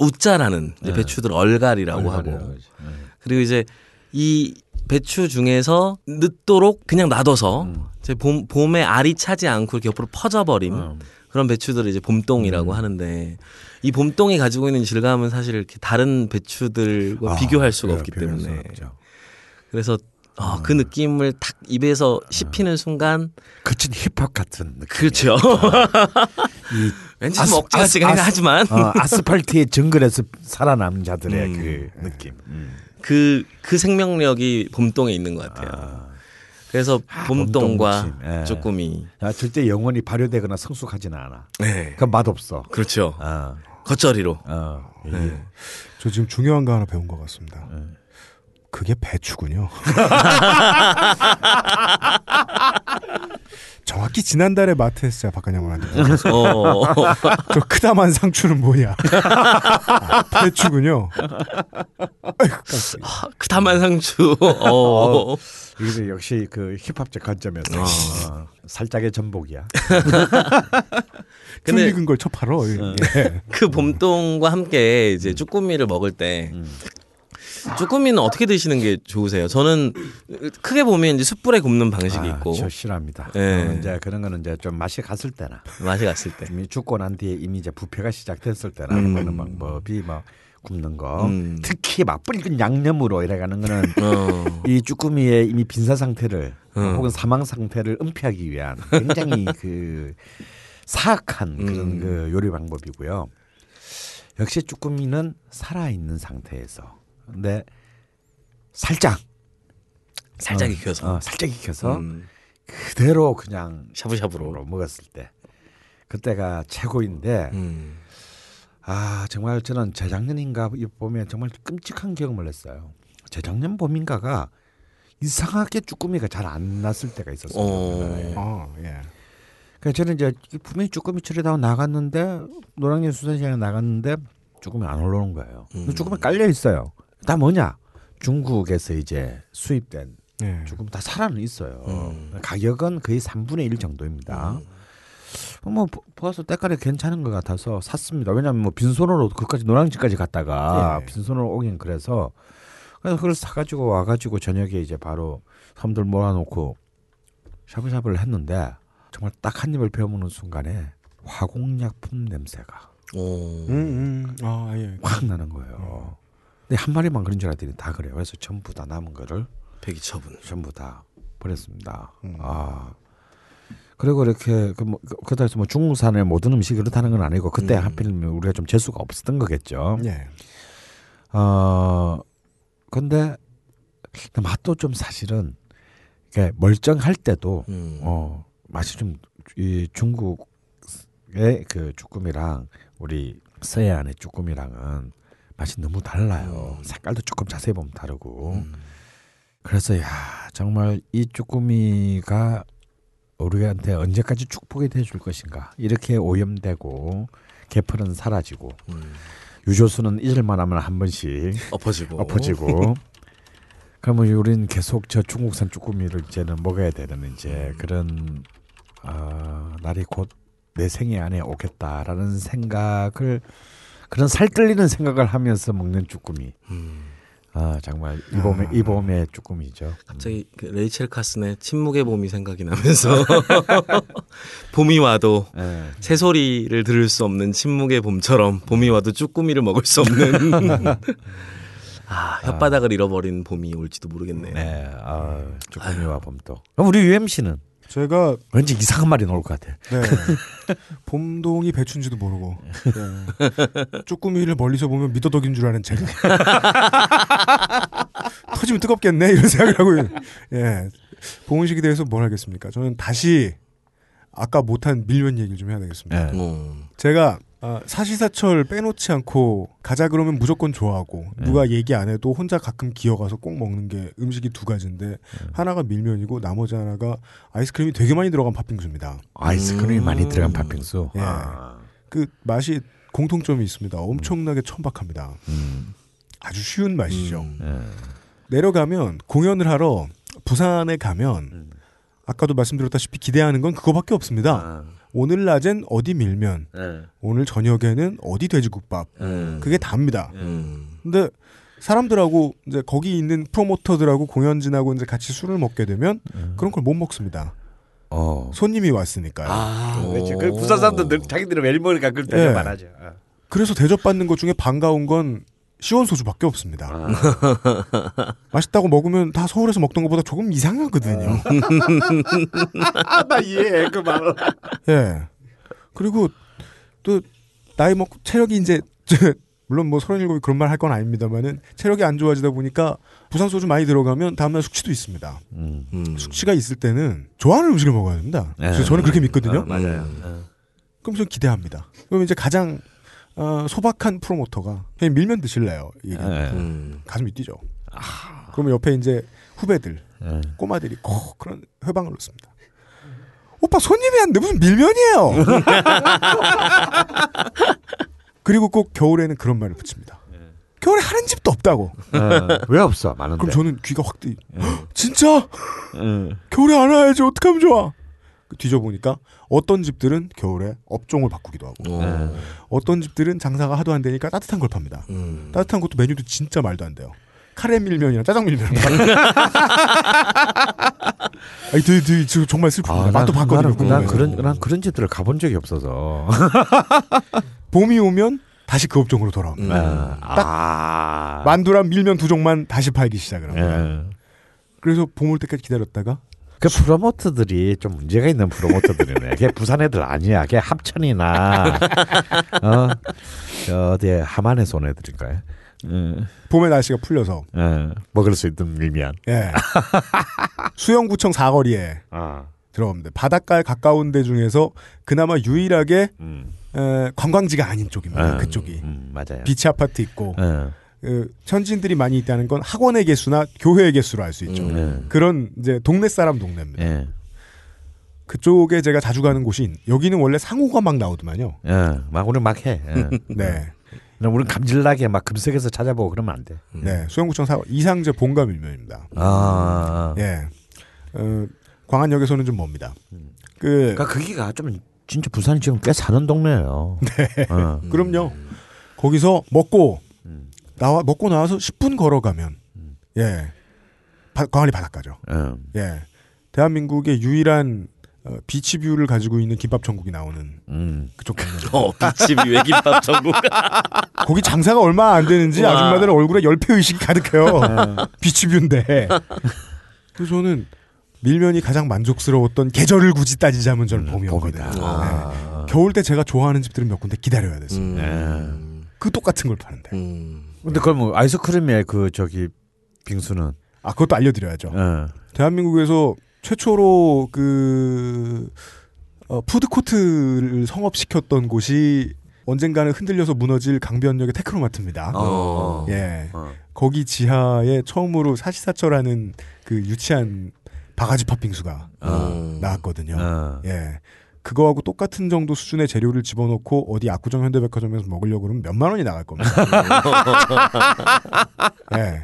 웃자라는 이제 배추들 얼갈이라고 하고 그리고 이제 이 배추 중에서 늦도록 그냥 놔둬서 이제 봄에 알이 차지 않고 이렇게 옆으로 퍼져버림 그런 배추들을 이제 봄동이라고 하는데 이 봄동이 가지고 있는 질감은 사실 이렇게 다른 배추들과 비교할 수가 없기 때문에 그래서 그 느낌을 딱 입에서 씹히는 순간 그친 힙합 같은 느낌. 그렇죠. 왠지 억지같이긴 하지만 아스팔트의 정글에서 살아남은 자들의 그 느낌. 그 생명력이 봄동에 있는 것 같아요. 그래서 봄동과 쭈꾸미. 절대 영원히 발효되거나 성숙하지는 않아. 네. 그럼 맛없어. 그렇죠. 겉절이로. 네. 저 지금 중요한 거 하나 배운 것 같습니다. 그게 배추군요. 정확히 지난달에 마트에서 제가 박관영한테 저 크다만 상추는 뭐냐. 배추군요. 크다만 상추. 이게 역시 그 힙합적 관점에서 살짝의 전복이야. 근데 익은 걸 쳐팔어. 그 봄동과 함께 이제 쭈꾸미를 먹을 때. 쭈꾸미는 어떻게 드시는 게 좋으세요? 저는 크게 보면 이제 숯불에 굽는 방식이 있고. 저 싫어합니다. 네. 이제 그런 거는 이제 좀 맛이 갔을 때나. 맛이 갔을 때. 이미 죽고 난 뒤에 이미 이제 부패가 시작됐을 때나 그런 방법이 막 굽는 거. 특히 막 뿌리는 양념으로 이래가는 거는 이 쭈꾸미의 이미 빈사 상태를 혹은 사망 상태를 은폐하기 위한 굉장히 그 사악한 그런 그 요리 방법이고요. 역시 쭈꾸미는 살아있는 상태에서. 근데 살짝 익혀서 살짝 익혀서 그대로 그냥 샤브샤브로 먹었을 때 그때가 최고인데 정말 저는 재작년인가 봄에 정말 끔찍한 경험을 했어요. 재작년 봄인가가 이상하게 쭈꾸미가 잘 안 났을 때가 있었어요. 그래서 저는 이제 분명히 쭈꾸미 처리하고 나갔는데 노랑진 수산시장에 나갔는데 쭈꾸미 안 올라오는 거예요. 쭈꾸미 깔려 있어요. 다 뭐냐? 중국에서 이제 수입된 조금 다 살아는 있어요. 가격은 거의 3분의 1 정도입니다. 뭐 보아서 때깔이 괜찮은 것 같아서 샀습니다. 왜냐하면 뭐 빈손으로 그까지 노량진까지 갔다가 빈손으로 오긴 그래서 그걸 사가지고 와가지고 저녁에 이제 바로 사람들 몰아놓고 샤브샤브를 했는데 정말 딱 한 입을 베어무는 순간에 화공약품 냄새가 확 나는 거예요. 근데 한 마리만 그런 줄 알았더니 다 그래요. 그래서 전부 다 남은 거를 폐기처분 전부 다 버렸습니다. 그리고 이렇게 그렇다고 해서 뭐 중국산의 모든 음식이 그렇다는 건 아니고 그때 하필이면 우리가 좀 재수가 없었던 거겠죠. 네. 근데 맛도 좀 사실은 멀쩡할 때도 맛이 좀 이 중국의 그 쭈꾸미랑 우리 서해안의 쭈꾸미랑은 맛이 너무 달라요. 색깔도 조금 자세히 보면 다르고. 그래서 정말 이 쭈꾸미가 우리한테 언제까지 축복이 돼줄 것인가. 이렇게 오염되고 개펄은 사라지고 유조수는 잊을만 하면 한 번씩 엎어지고. 그러면 우리는 계속 저 중국산 쭈꾸미를 이제는 먹어야 되는 이제 그런 날이 곧 내 생애 안에 오겠다라는 생각을 그런 살뜰리는 생각을 하면서 먹는 쭈꾸미. 정말 이 봄의 쭈꾸미죠. 갑자기 그 레이첼 카슨의 침묵의 봄이 생각이 나면서 봄이 와도 새소리를 들을 수 없는 침묵의 봄처럼 봄이 와도 쭈꾸미를 먹을 수 없는 혓바닥을 잃어버린 봄이 올지도 모르겠네요. 네, 쭈꾸미와 봄도. 그럼 우리 UMC는? 제가 왠지 이상한 말이 나올 것 같아. 네. 봄동이 배추인지도 모르고 쭈꾸미를 멀리서 보면 미더덕인 줄 아는 제가 터지면 뜨겁겠네 이런 생각을 하고. 봉은식에 대해서 뭘 하겠습니까? 저는 다시 아까 못한 밀면 얘기를 좀 해야 되겠습니다. 제가 아, 사시사철 빼놓지 않고 가자 그러면 무조건 좋아하고 누가 얘기 안 해도 혼자 가끔 기어가서 꼭 먹는 게 음식이 두 가지인데 하나가 밀면이고 나머지 하나가 아이스크림이 되게 많이 들어간 팥빙수입니다. 아이스크림이 많이 들어간 팥빙수? 예. 아. 그 맛이 공통점이 있습니다. 엄청나게 천박합니다. 아주 쉬운 맛이죠. 내려가면 공연을 하러 부산에 가면 아까도 말씀드렸다시피 기대하는 건 그거밖에 없습니다. 아. 오늘 낮엔 어디 밀면, 오늘 저녁에는 어디 돼지국밥, 그게 답니다. 근데 사람들하고 이제 거기 있는 프로모터들하고 공연진하고 이제 같이 술을 먹게 되면 그런 걸 못 먹습니다. 어. 손님이 왔으니까요. 아, 그렇지. 그 부산 사람들 자기들은 멜머리 깎을 때 네. 말하죠. 아. 그래서 대접받는 것 중에 반가운 건 시원소주밖에 없습니다. 아. 맛있다고 먹으면 다 서울에서 먹던 것보다 조금 이상하거든요. 나 이해해 그 말을. 예. 그리고 또 나이 먹고 체력이 이제 물론 뭐 37이 그런 말 할 건 아닙니다만은 체력이 안 좋아지다 보니까 부산 소주 많이 들어가면 다음날 숙취도 있습니다. 숙취가 있을 때는 좋아하는 음식을 먹어야 됩니다. 그래서 저는 그렇게 믿거든요. 아, 맞아요. 그럼 저는 기대합니다. 그럼 이제 가장 소박한 프로모터가 그냥 밀면 드실래요? 가슴이 뛰죠. 아... 그러면 옆에 이제 후배들 꼬마들이 그런 회방을 놓습니다. 오빠 손님이 왔는데 무슨 밀면이에요? 그리고 꼭 겨울에는 그런 말을 붙입니다. 겨울에 하는 집도 없다고. 왜 없어? 많은데. 그럼 저는 귀가 확 뜨. 진짜? 겨울에 안 와야지 어떻게 하면 좋아? 뒤져보니까 어떤 집들은 겨울에 업종을 바꾸기도 하고 어떤 집들은 장사가 하도 안 되니까 따뜻한 걸 팝니다. 따뜻한 것도 메뉴도 진짜 말도 안 돼요. 카레 밀면이랑 짜장 밀면. 아니, 지금 정말 슬픕니다. 맛도 바꿔드리고. 난 그런 집들을 가본 적이 없어서. 봄이 오면 다시 그 업종으로 돌아옵니다. 딱 만두랑 밀면 두 종만 다시 팔기 시작을 합니다. 그래서 봄 올 때까지 기다렸다가 그 프로모터들이 좀 문제가 있는 프로모터들이네. 걔 부산 애들 아니야. 걔 합천이나 어디 하만의 소 애들인가요? 봄에 날씨가 풀려서 먹을 수 있던 밀면. 예. 수영구청 사거리에 들어갑니다. 바닷가에 가까운 데 중에서 그나마 유일하게 관광지가 아닌 쪽입니다. 그쪽이 맞아요. 비치 아파트 있고. 천진들이 많이 있다는 건 학원의 개수나 교회의 개수로 알 수 있죠. 그런 이제 동네 사람 동네입니다. 그쪽에 제가 자주 가는 곳인 여기는 원래 상호가 막 나오더만요. 막 우리 막 해. 네. 우리 감질나게 막 금색에서 찾아보고 그러면 안 돼. 네. 수영구청 사고 이상제 본가 밀면입니다. 아. 예. 광안역에서는 좀 멉니다. 그러니까 거기가 좀 진짜 부산이 지금 꽤 사는 동네예요. 네. 그럼요. 거기서 먹고 나와서 10분 걸어가면 예 광안리 바닷가죠. 예 대한민국의 유일한 비치뷰를 가지고 있는 김밥 천국이 나오는 그쪽 비치뷰의 김밥 천국. 거기 장사가 얼마 안 되는지 우와. 아줌마들은 얼굴에 열패 의식이 가득해요. 비치뷰인데. 그래서 저는 밀면이 가장 만족스러웠던 계절을 굳이 따지자면 저는 봄이었거든요. 네. 겨울 때 제가 좋아하는 집들은 몇 군데 기다려야 됐습니다. 그 똑같은 걸 파는데. 근데 그럼 아이스크림에 그 저기 빙수는 아 그것도 알려드려야죠. 대한민국에서 최초로 그 푸드코트를 성업시켰던 곳이 언젠가는 흔들려서 무너질 강변역의 테크노마트입니다. 어. 예, 거기 지하에 처음으로 사시사철하는 그 유치한 바가지 팥빙수가 나왔거든요. 예. 그거하고 똑같은 정도 수준의 재료를 집어넣고 어디 압구정 현대백화점에서 먹으려고 그러면 몇만 원이 나갈 겁니다. 네.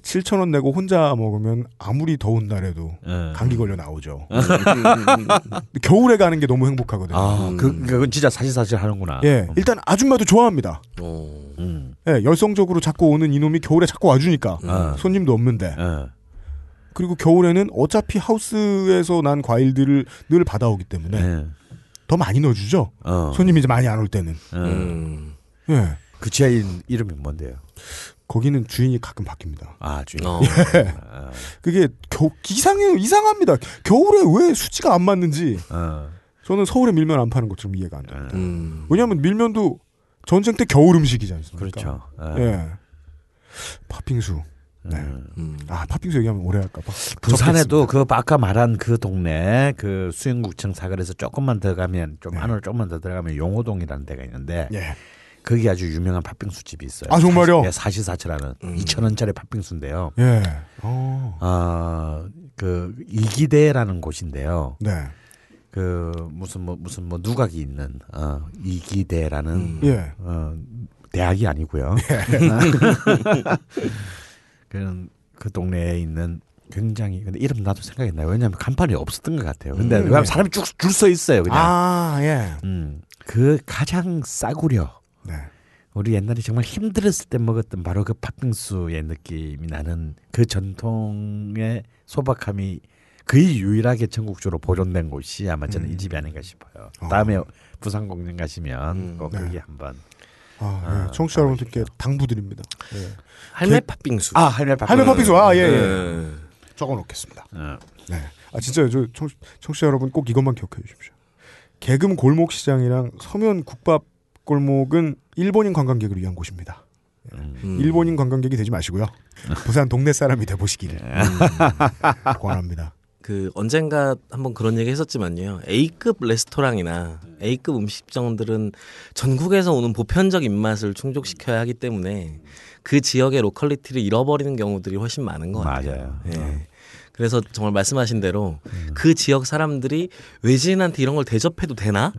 7,000원 내고 혼자 먹으면 아무리 더운 날에도 감기 걸려 나오죠. 겨울에 가는 게 너무 행복하거든요. 아, 그건 진짜 사실사실 하는구나. 예, 일단 아줌마도 좋아합니다. 예, 열성적으로 자꾸 오는 이놈이 겨울에 자꾸 와주니까 손님도 없는데. 그리고 겨울에는 어차피 하우스에서 난 과일들을 늘 받아오기 때문에 더 많이 넣어주죠. 손님이 이제 많이 안 올 때는. 예. 그 지하의 이름이 뭔데요? 거기는 주인이 가끔 바뀝니다. 아 주인. 예. 그게 이상합니다. 겨울에 왜 수치가 안 맞는지. 저는 서울에 밀면 안 파는 것처럼 이해가 안 됩니다. 왜냐하면 밀면도 전쟁 때 겨울 음식이지 않습니까? 그렇죠. 예. 팥빙수. 네. 아, 팥빙수 얘기하면 오래 할까 봐. 부산에도 그 아까 말한 그 동네 그 수영구청 사거리에서 조금만 더 가면 좀 네. 안으로 조금만 더 들어가면 용호동이라는 데가 있는데 네. 거기 아주 유명한 팥빙수 집이 있어요. 아 정말요? 네, 사시사철하는 2,000원짜리 팥빙수인데요. 예. 그 이기대라는 곳인데요. 네. 그 무슨 뭐 누각이 있는 이기대라는 예. 대학이 아니고요. 예. 그 동네에 있는 굉장히 근데 이름 나도 생각이 나요. 왜냐하면 간판이 없었던 것 같아요. 근데 예. 사람이 쭉 줄 서 있어요. 그냥. 아 예. 그 가장 싸구려. 네. 우리 옛날에 정말 힘들었을 때 먹었던 바로 그 팥빙수의 느낌이 나는 그 전통의 소박함이 거의 유일하게 전국적으로 보존된 곳이 아마 저는 이 집이 아닌가 싶어요. 다음에 부산 공연 가시면 꼭 거기 네. 한번. 아, 네. 청취자 여러분들께 당부드립니다. 네. 할매 팥빙수. 아 할매 팥빙수. 아 예. 네. 적어놓겠습니다. 네. 아 진짜 저 청취자 여러분 꼭 이것만 기억해 주십시오. 개금 골목 시장이랑 서면 국밥 골목은 일본인 관광객을 위한 곳입니다. 일본인 관광객이 되지 마시고요. 부산 동네 사람이 돼 보시기를 권합니다. 그 언젠가 한번 그런 얘기 했었지만요. A급 레스토랑이나 A급 음식점들은 전국에서 오는 보편적 입맛을 충족시켜야 하기 때문에 그 지역의 로컬리티를 잃어버리는 경우들이 훨씬 많은 것 같아요. 맞아요. 예. 그래서 정말 말씀하신 대로 그 지역 사람들이 외지인한테 이런 걸 대접해도 되나?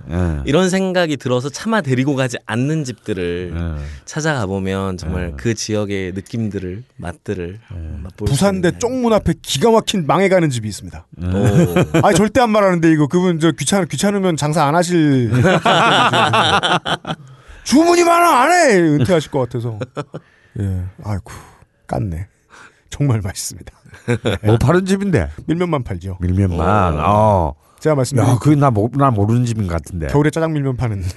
이런 생각이 들어서 차마 데리고 가지 않는 집들을 찾아가 보면 정말 그 지역의 느낌들을, 맛들을 맛볼 수 있는. 부산대 쪽문 앞에 기가 막힌 망해가는 집이 있습니다. 아니 절대 안 말하는데 이거 그분 저 귀찮으면 장사 안 하실 주문이 많아 안 해 은퇴하실 것 같아서. 예, 아이고 깠네. 정말 맛있습니다. 뭐 파는 집인데? 밀면만 팔죠. 밀면만. 제가 말씀드린. 그 나 모르는 집인 것 같은데. 겨울에 짜장 밀면 파는. 네.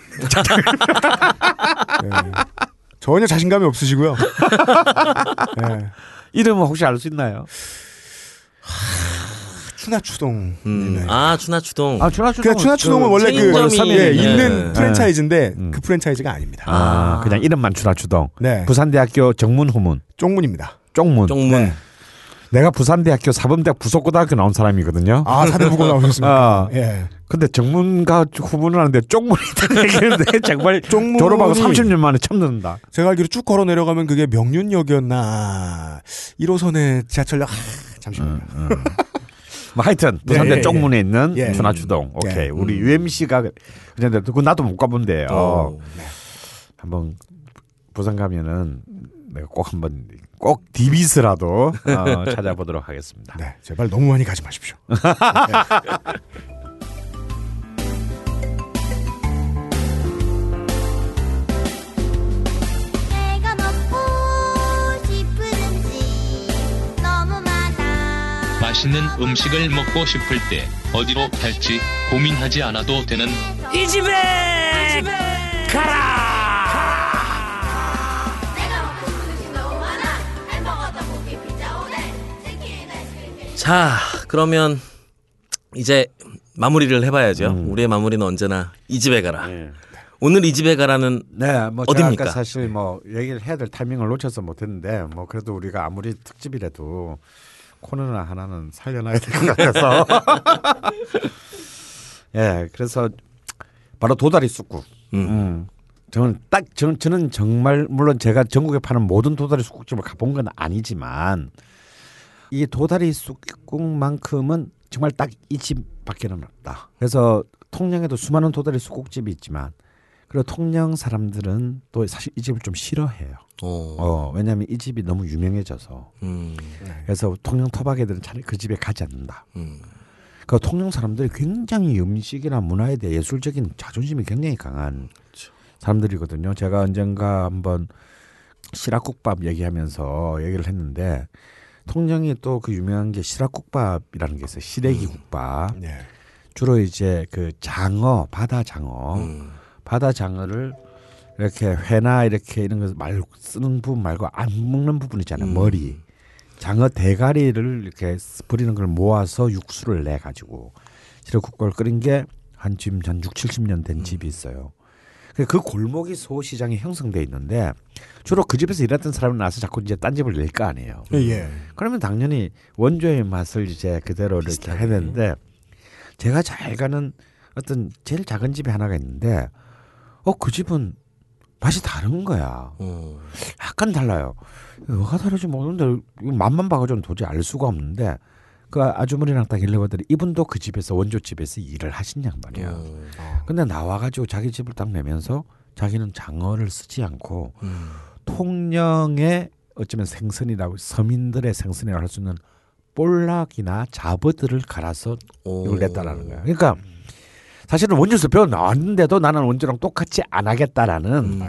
전혀 자신감이 없으시고요. 네. 이름은 혹시 알 수 있나요? 추나추동. 아 추나추동. 추나추동은 원래 있는 프랜차이즈인데 그 프랜차이즈가 아닙니다. 아 그냥 이름만 추나추동. 네. 부산대학교 정문 후문. 쪽문입니다. 쪽문. 네. 내가 부산대학교 사범대학 부속고등학교 나온 사람이거든요. 아 사대부고 나오셨습니까? 예. 근데 정문과 후문을 하는데 쪽문이 되는데 정말 쪽문이 졸업하고 30년 만에 처음 듣는다. 제가 알기로 쭉 걸어 내려가면 그게 명륜역이었나 1호선의 지하철역. 잠시만요. 뭐 하여튼 부산대 쪽문에 있는 추나추동. 오케이. 우리 UMC가 그런데 나도 못 가본데요. 네. 한번 부산 가면은 내가 꼭 한번. 꼭 디비스라도 찾아보도록 하겠습니다. 네, 제발 너무 많이 가지 마십시오. 내가 먹고 싶은 음식 너무 많아. 맛있는 음식을 먹고 싶을 때 어디로 갈지 고민하지 않아도 되는 이 집에 가라. 자, 그러면 이제 마무리를 해봐야죠. 우리의 마무리는 언제나 이 집에 가라. 네. 오늘 이 집에 가라는 뭐 어디입니까? 제가 아까 사실 뭐 얘기를 해야 될 타이밍을 놓쳐서 못했는데 뭐 그래도 우리가 아무리 특집이라도 코너나 하나는 살려놔야 될 것 같아서. 예, 네, 그래서 바로 도다리 쑥국. 저는 정말 물론 제가 전국에 파는 모든 도다리 쑥국집을 가본 건 아니지만. 이 도다리 쑥국만큼은 정말 딱 이 집밖에는 없다. 그래서 통영에도 수많은 도다리 쑥국집이 있지만 그리고 통영 사람들은 또 사실 이 집을 좀 싫어해요. 왜냐하면 이 집이 너무 유명해져서 그래서 통영 토박애들은 잘 그 집에 가지 않는다. 그 통영 사람들이 굉장히 음식이나 문화에 대해 예술적인 자존심이 굉장히 강한 사람들이거든요. 제가 언젠가 한번 시락국밥 얘기하면서 얘기를 했는데 통영이 또 그 유명한 게 시락국밥이라는 게 있어요. 시래기 국밥. 네. 주로 이제 그 장어, 바다 장어를 이렇게 회나 이렇게 이런 거 말고 쓰는 부분 말고 안 먹는 부분 있잖아요. 머리. 장어 대가리를 이렇게 버리는 걸 모아서 육수를 내 가지고 시래국밥을 끓인 게 한 지금 한 60, 70년 된 집이 있어요. 그 골목이 소시장이 형성돼 있는데 주로 그 집에서 일했던 사람이 나와서 자꾸 이제 딴 집을 낼 거 아니에요. 예. 그러면 당연히 원조의 맛을 이제 그대로 이렇게 했는데 제가 잘 가는 어떤 제일 작은 집이 하나가 있는데 그 집은 맛이 다른 거야. 약간 달라요. 뭐가 다른지 모르는데 맛만 봐가지고는 도저히 알 수가 없는데 그 아주머니랑 딱 일러봤더니 이분도 그 집에서 원조 집에서 일을 하신 양반이야. 근데 나와가지고 자기 집을 딱 내면서 자기는 장어를 쓰지 않고 통영의 어쩌면 생선이라고 서민들의 생선이라고 할 수 있는 볼락이나 잡어들을 갈아서 이걸 냈다라는 거야. 그러니까 사실은 원조에서 배워 나왔는데도 나는 원조랑 똑같이 안 하겠다라는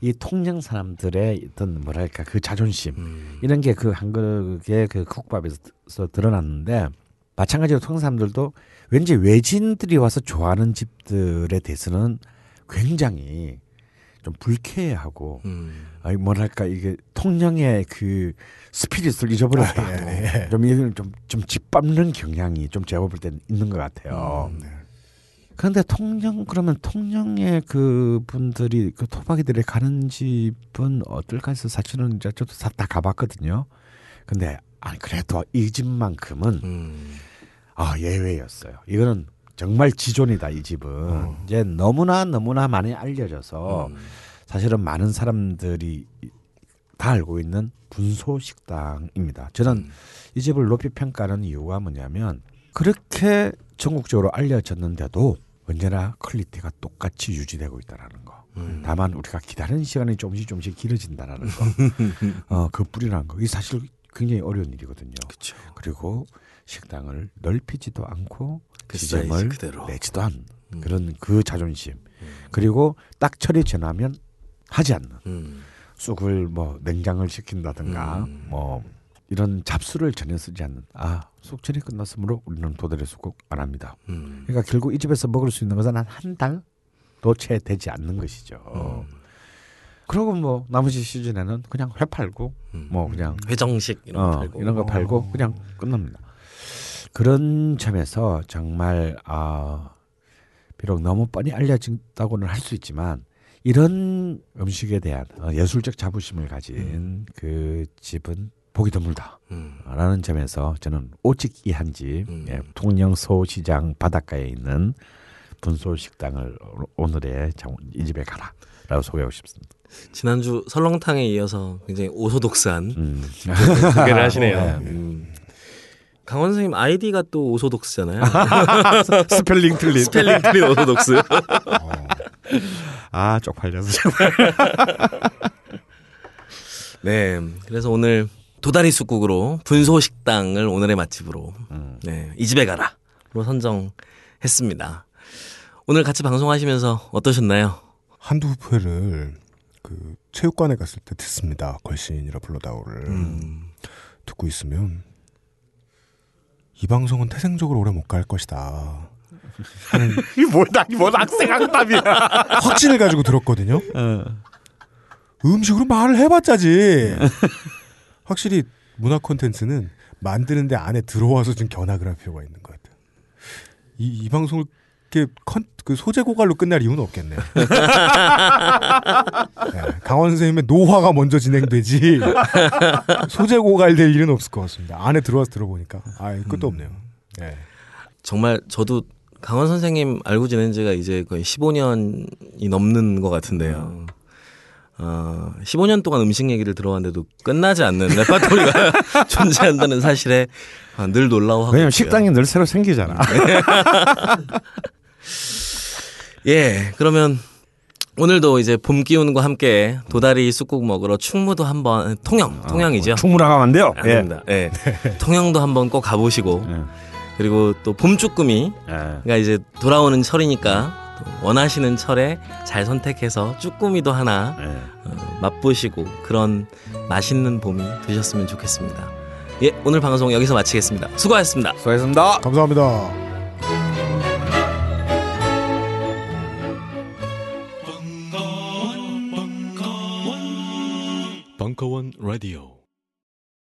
이 통영 사람들의 어떤 뭐랄까 그 자존심 이런 게 그 한국의 그 국밥에서 드러났는데 마찬가지로 통영 사람들도 왠지 외진들이 와서 좋아하는 집들에 대해서는 굉장히 좀 불쾌해하고 뭐랄까 이게 통영의 그 스피릿을 잊어버렸다. 좀 짓밟는 경향이 좀 제가 볼 때는 있는 것 같아요. 그런데 통영의 그 분들이 그 토박이들이 가는 집은 어떨까 해서 사실은 이제 저도 다 가봤거든요. 근데 그래도 이 집만큼은 예외였어요. 이거는 정말 지존이다 이 집은. 이제 너무나 많이 알려져서 사실은 많은 사람들이 다 알고 있는 분소 식당입니다. 저는 이 집을 높이 평가하는 이유가 뭐냐면 그렇게 전국적으로 알려졌는데도 언제나 퀄리티가 똑같이 유지되고 있다라는 거. 다만 우리가 기다리는 시간이 조금씩 길어진다라는 거. 그 뿌리라는 거. 이게 사실 굉장히 어려운 일이거든요. 그쵸. 그리고 식당을 넓히지도 않고 그 지점을 내지도 않는 그런 그 자존심. 그리고 딱 철이 지나면 하지 않는. 쑥을 뭐 냉장을 시킨다든가 뭐 이런 잡수를 전혀 쓰지 않는. 속철이 끝났으므로 우리는 도달의 수국 안 합니다. 그러니까 결국 이 집에서 먹을 수 있는 것은 한 달도 채 되지 않는 것이죠. 그리고 뭐 나머지 시즌에는 그냥 회 팔고 뭐 그냥 회정식 이런 거 팔고 그냥 끝납니다. 그런 점에서 정말 비록 너무 뻔히 알려진다고는 할 수 있지만 이런 음식에 대한 예술적 자부심을 가진 그 집은 보기 드물다 라는 점에서 저는 오직 이 한 집 통영 소시장 바닷가에 있는 분소식당을 오늘의 이 집에 가라 라고 소개하고 싶습니다. 지난주 설렁탕에 이어서 굉장히 오소독스한 소개를 하시네요. 강원 선생님 아이디가 또 오소독스잖아요. 스펠링 틀린 오소독스. 쪽팔려서 정말. 네, 그래서 오늘 도다리 쑥국으로 분소식당을 오늘의 맛집으로 이 집에 가라로 선정했습니다. 오늘 같이 방송하시면서 어떠셨나요? 한두 회를 그 체육관에 갔을 때 듣습니다. 걸신이라 불러다오를 듣고 있으면 이 방송은 태생적으로 오래 못 갈 것이다. 이뭔 악생한 답이야. 확신을 가지고 들었거든요. 음식으로 말을 해봤자지. 확실히 문화 콘텐츠는 만드는데 안에 들어와서 좀 견학을 할 필요가 있는 것 같아요. 이 방송을 이렇게 그 소재 고갈로 끝날 이유는 없겠네요. 강원 선생님의 노화가 먼저 진행되지 소재 고갈될 일은 없을 것 같습니다. 안에 들어와서 들어보니까 끝도 없네요. 네. 정말 저도 강원 선생님 알고 지낸 지가 이제 거의 15년이 넘는 것 같은데요. 15년 동안 음식 얘기를 들어왔는데도 끝나지 않는 레파토리가 존재한다는 사실에 늘 놀라워하고. 왜냐면 식당이 늘 새로 생기잖아. 예, 그러면 오늘도 이제 봄 기운과 함께 도다리 쑥국 먹으러 충무도 한번 통영이죠. 충무라 가면 안 돼요. 아닙니다. 예. 네. 통영도 한번 꼭 가보시고 그리고 또 봄쭈꾸미 그러니까 이제 돌아오는 철이니까. 원하시는 철에 잘 선택해서 쭈꾸미도 하나 맛보시고 그런 맛있는 봄이 되셨으면 좋겠습니다. 예, 오늘 방송 여기서 마치겠습니다. 수고하셨습니다. 감사합니다. 벙커원 라디오.